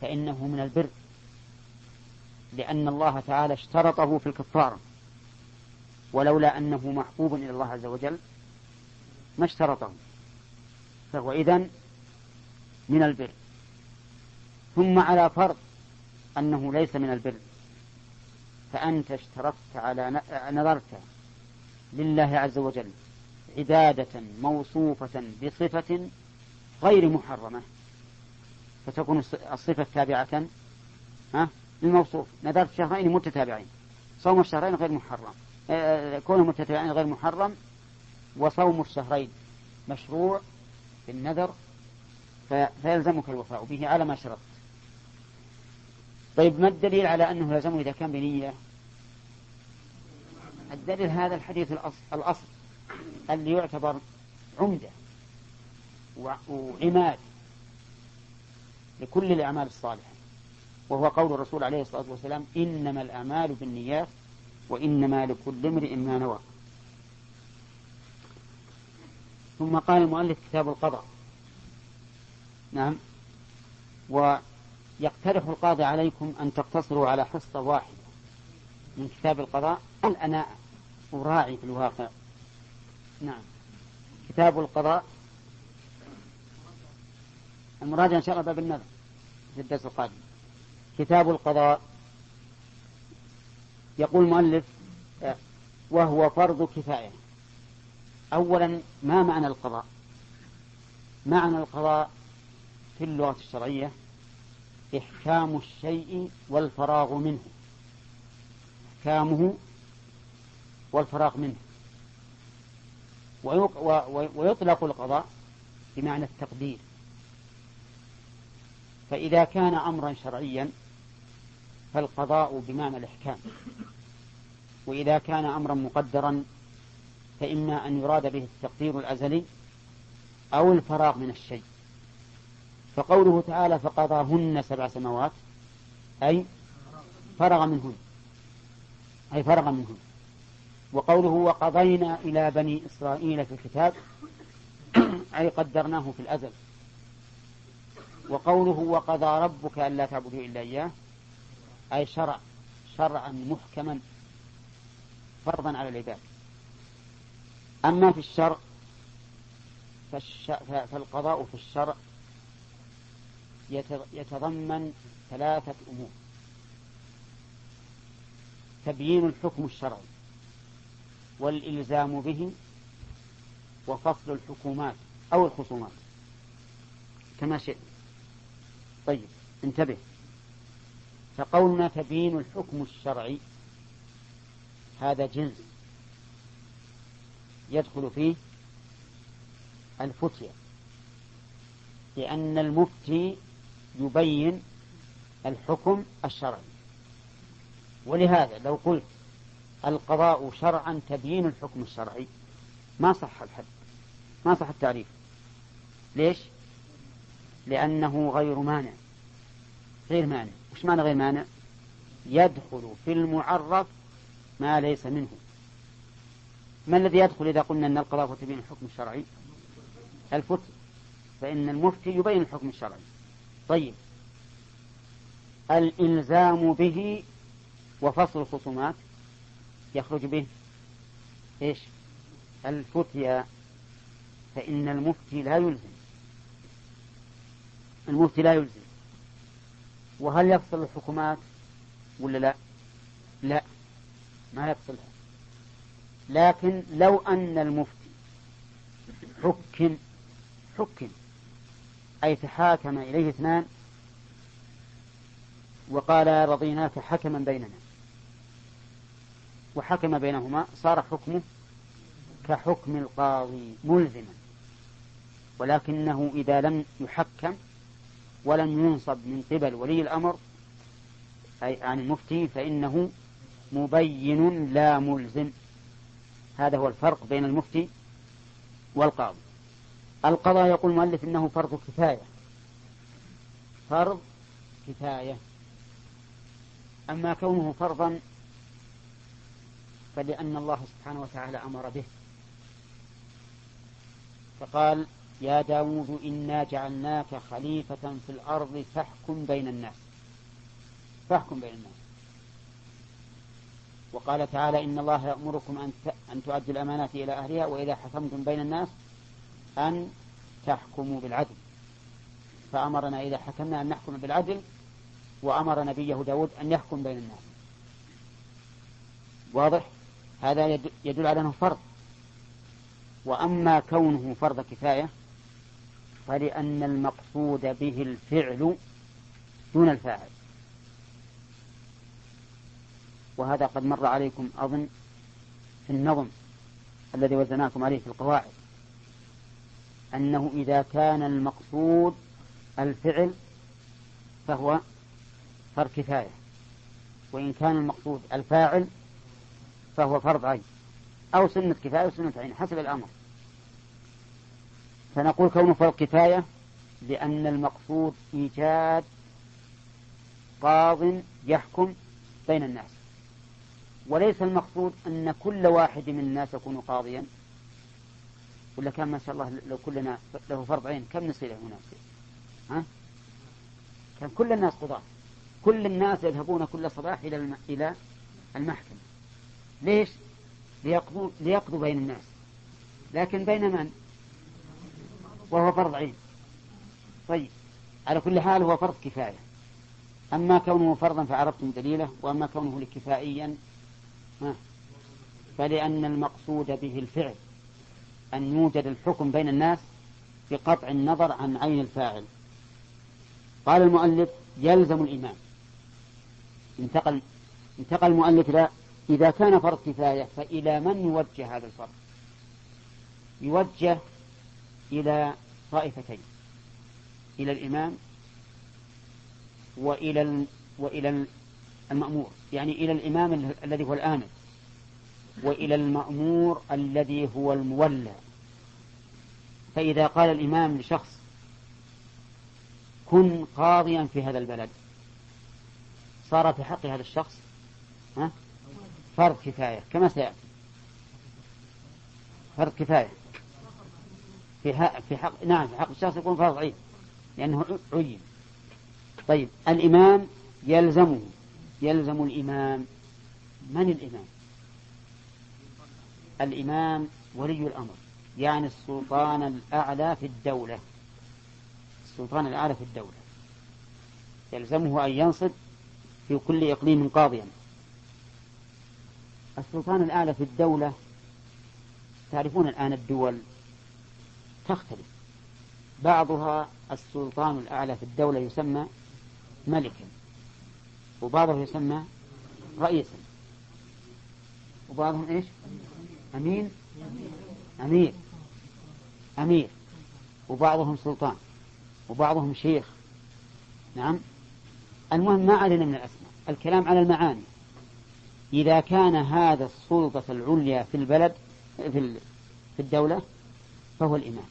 فإنه من البر لأن الله تعالى اشترطه في الكفارة، ولولا أنه محبوب إلى الله عز وجل ما اشترطه، فهو إذن من البر. ثم على فرض أنه ليس من البر فأنت اشترطت على نظرت لله عز وجل عبادة موصوفة بصفة غير محرمة، فتكون الصفة تابعة للموصوف. نذرت شهرين متتابعين، صوم الشهرين غير محرم، كونه متتابعين غير محرم، وصوم الشهرين مشروع بالنذر، فيلزمك الوفاء به على ما شرط. طيب، ما الدليل على أنه لازمه إذا كان بنية؟ الدليل هذا الحديث الأصل, الأصل اللي يعتبر عمدة وعماد لكل الأعمال الصالحة، وهو قول الرسول عليه الصلاة والسلام إنما الأعمال بالنيات وإنما لكل امرئ ما نوى. ثم قال المؤلف كتاب القضاء. نعم، و يقترح القاضي عليكم أن تقتصروا على حصة واحدة من كتاب القضاء. أنا أراعي في الواقع. نعم، كتاب القضاء المراجعة إن شاء الله باب النذر في الدرس القادم. كتاب القضاء يقول المؤلف وهو فرض كفاية. أولا، ما معنى القضاء؟ معنى القضاء في اللغة الشرعية إحكام الشيء والفراغ منه، إحكامه والفراغ منه. ويطلق القضاء بمعنى التقدير، فإذا كان أمرا شرعيا فالقضاء بمعنى الإحكام، وإذا كان أمرا مقدرا فإما أن يراد به التقدير الأزلي أو الفراغ من الشيء. فقوله تعالى فقضاهن سبع سماوات أي فرغ منهن أي فرغ منهن. وقوله وقضينا إلى بني إسرائيل في الكتاب أي قدرناه في الأزل. وقوله وقضى ربك ألا تعبدوا إلا إياه أي شرع شرعا محكما فرضا على العباد. أما في الشرع فالقضاء في الشرع يتضمن ثلاثة أمور: تبيين الحكم الشرعي والإلزام به وفصل الحكومات أو الخصومات كما شئت. طيب انتبه، فقولنا تبين الحكم الشرعي هذا جنس يدخل فيه الفتية، لأن المفتي يبين الحكم الشرعي، ولهذا لو قلت القضاء شرعا تبين الحكم الشرعي ما صح الحد، ما صح التعريف. ليش؟ لأنه غير مانع. غير مانع، وش معنى غير مانع؟ يدخل في المعرف ما ليس منه. ما الذي يدخل إذا قلنا أن القضاء تبين الحكم الشرعي؟ الفتي، فإن المفتي يبين الحكم الشرعي. طيب الإلزام به وفصل الخصومات يخرج به إيش؟ الفتية، فإن المفتي لا يلزم، المفتي لا يلزم. وهل يفصل الحكومات ولا لا؟ لا، ما يفصلها. لكن لو أن المفتي حكم حكم أي تحاكم إليه اثنان وقال رضيناك حكما بيننا، وحكم بينهما، صار حكمه كحكم القاضي ملزما، ولكنه إذا لم يحكم ولم ينصب من قبل ولي الأمر أي عن المفتي فإنه مبين لا ملزم. هذا هو الفرق بين المفتي والقاضي. القضاء يقول المؤلف إنه فرض كفاية، فرض كفاية. أما كونه فرضا فلأن الله سبحانه وتعالى أمر به، فقال يا داود إنا جعلناك خليفة في الأرض فاحكم بين الناس، فاحكم بين الناس. وقال تعالى إن الله يأمركم أن تؤدوا الأمانات إلى أهلها وإذا حكمتم بين الناس أن تحكموا بالعدل، فأمرنا إذا حكمنا أن نحكم بالعدل، وأمر نبيه داود أن يحكم بين الناس. واضح؟ هذا يدل على أنه فرض. وأما كونه فرض كفاية فلأن المقصود به الفعل دون الفاعل، وهذا قد مر عليكم أظن في النظم الذي وزناكم عليه في القواعد، أنه إذا كان المقصود الفعل فهو فرض كفاية، وإن كان المقصود الفاعل فهو فرض عين أو سنة كفاية وسنة عين حسب الأمر. فنقول كونه فرض كفاية لأن المقصود إيجاد قاض يحكم بين الناس، وليس المقصود أن كل واحد من الناس يكون قاضيا، ولا كان ما شاء الله لو كلنا له فرض عين كم نصير هنا؟ ها؟ كان كل الناس قضاة، كل الناس يذهبون كل صباح إلى إلى المحكمة. ليش؟ ليقضوا ليقضوا بين الناس، لكن بين من؟ وهو فرض عين. طيب على كل حال هو فرض كفاية. أما كونه فرضا فعرفتم دليله، وأما كونه لكفائيا فلأن المقصود به الفعل، أن يوجد الحكم بين الناس بقطع النظر عن عين الفاعل. قال المؤلف يلزم الإمام، انتقل انتقل المؤلف لا إذا كان فرض كفاية فإلى من يوجه هذا الفرض؟ يوجه إلى طائفتين، إلى الإمام وإلى وإلى المأمور، يعني إلى الإمام الذي هو الآمر وإلى المأمور الذي هو المولى. فإذا قال الإمام لشخص كن قاضيا في هذا البلد، صار في حق هذا الشخص ها؟ فرض كفاية كما سيأتي، فرض كفاية في حق في حق نعم في حق الشخص يكون فرض عين لأنه عين. طيب الإمام يلزمه، يلزم الإمام، من الإمام؟ الإمام ولي الأمر، يعني السلطان الأعلى في الدولة، السلطان الأعلى في الدولة يلزمه أن ينصب في كل إقليم قاضيا. السلطان الأعلى في الدولة تعرفون الآن الدول تختلف، بعضها السلطان الأعلى في الدولة يسمى ملكا، وبعضه يسمى رئيسا، وبعضهم إيش؟ أمين أمير أمير، وبعضهم سلطان، وبعضهم شيخ. نعم. المهم ما علينا من الأسماء، الكلام على المعاني. إذا كان هذا السلطة العليا في البلد في الدولة فهو الإمام،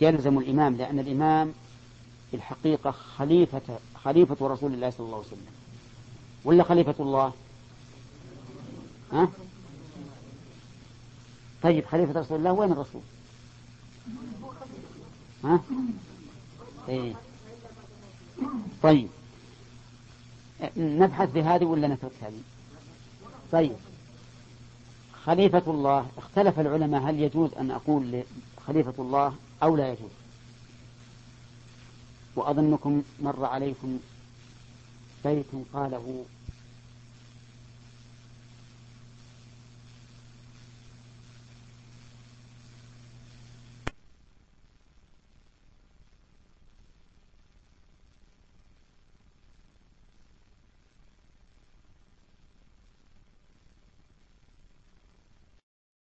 يلزم الإمام، لأن الإمام في الحقيقة خليفة خليفة رسول الله صلى الله عليه وسلم، ولا خليفة الله؟ ها؟ طيب خليفة رسول الله وين الرسول؟ ها؟ إيه. طيب نبحث بهذه ولا نترك هذه؟ طيب خليفة الله، اختلف العلماء هل يجوز أن أقول خليفة الله أو لا يجوز؟ وأظنكم مر عليكم بيت قاله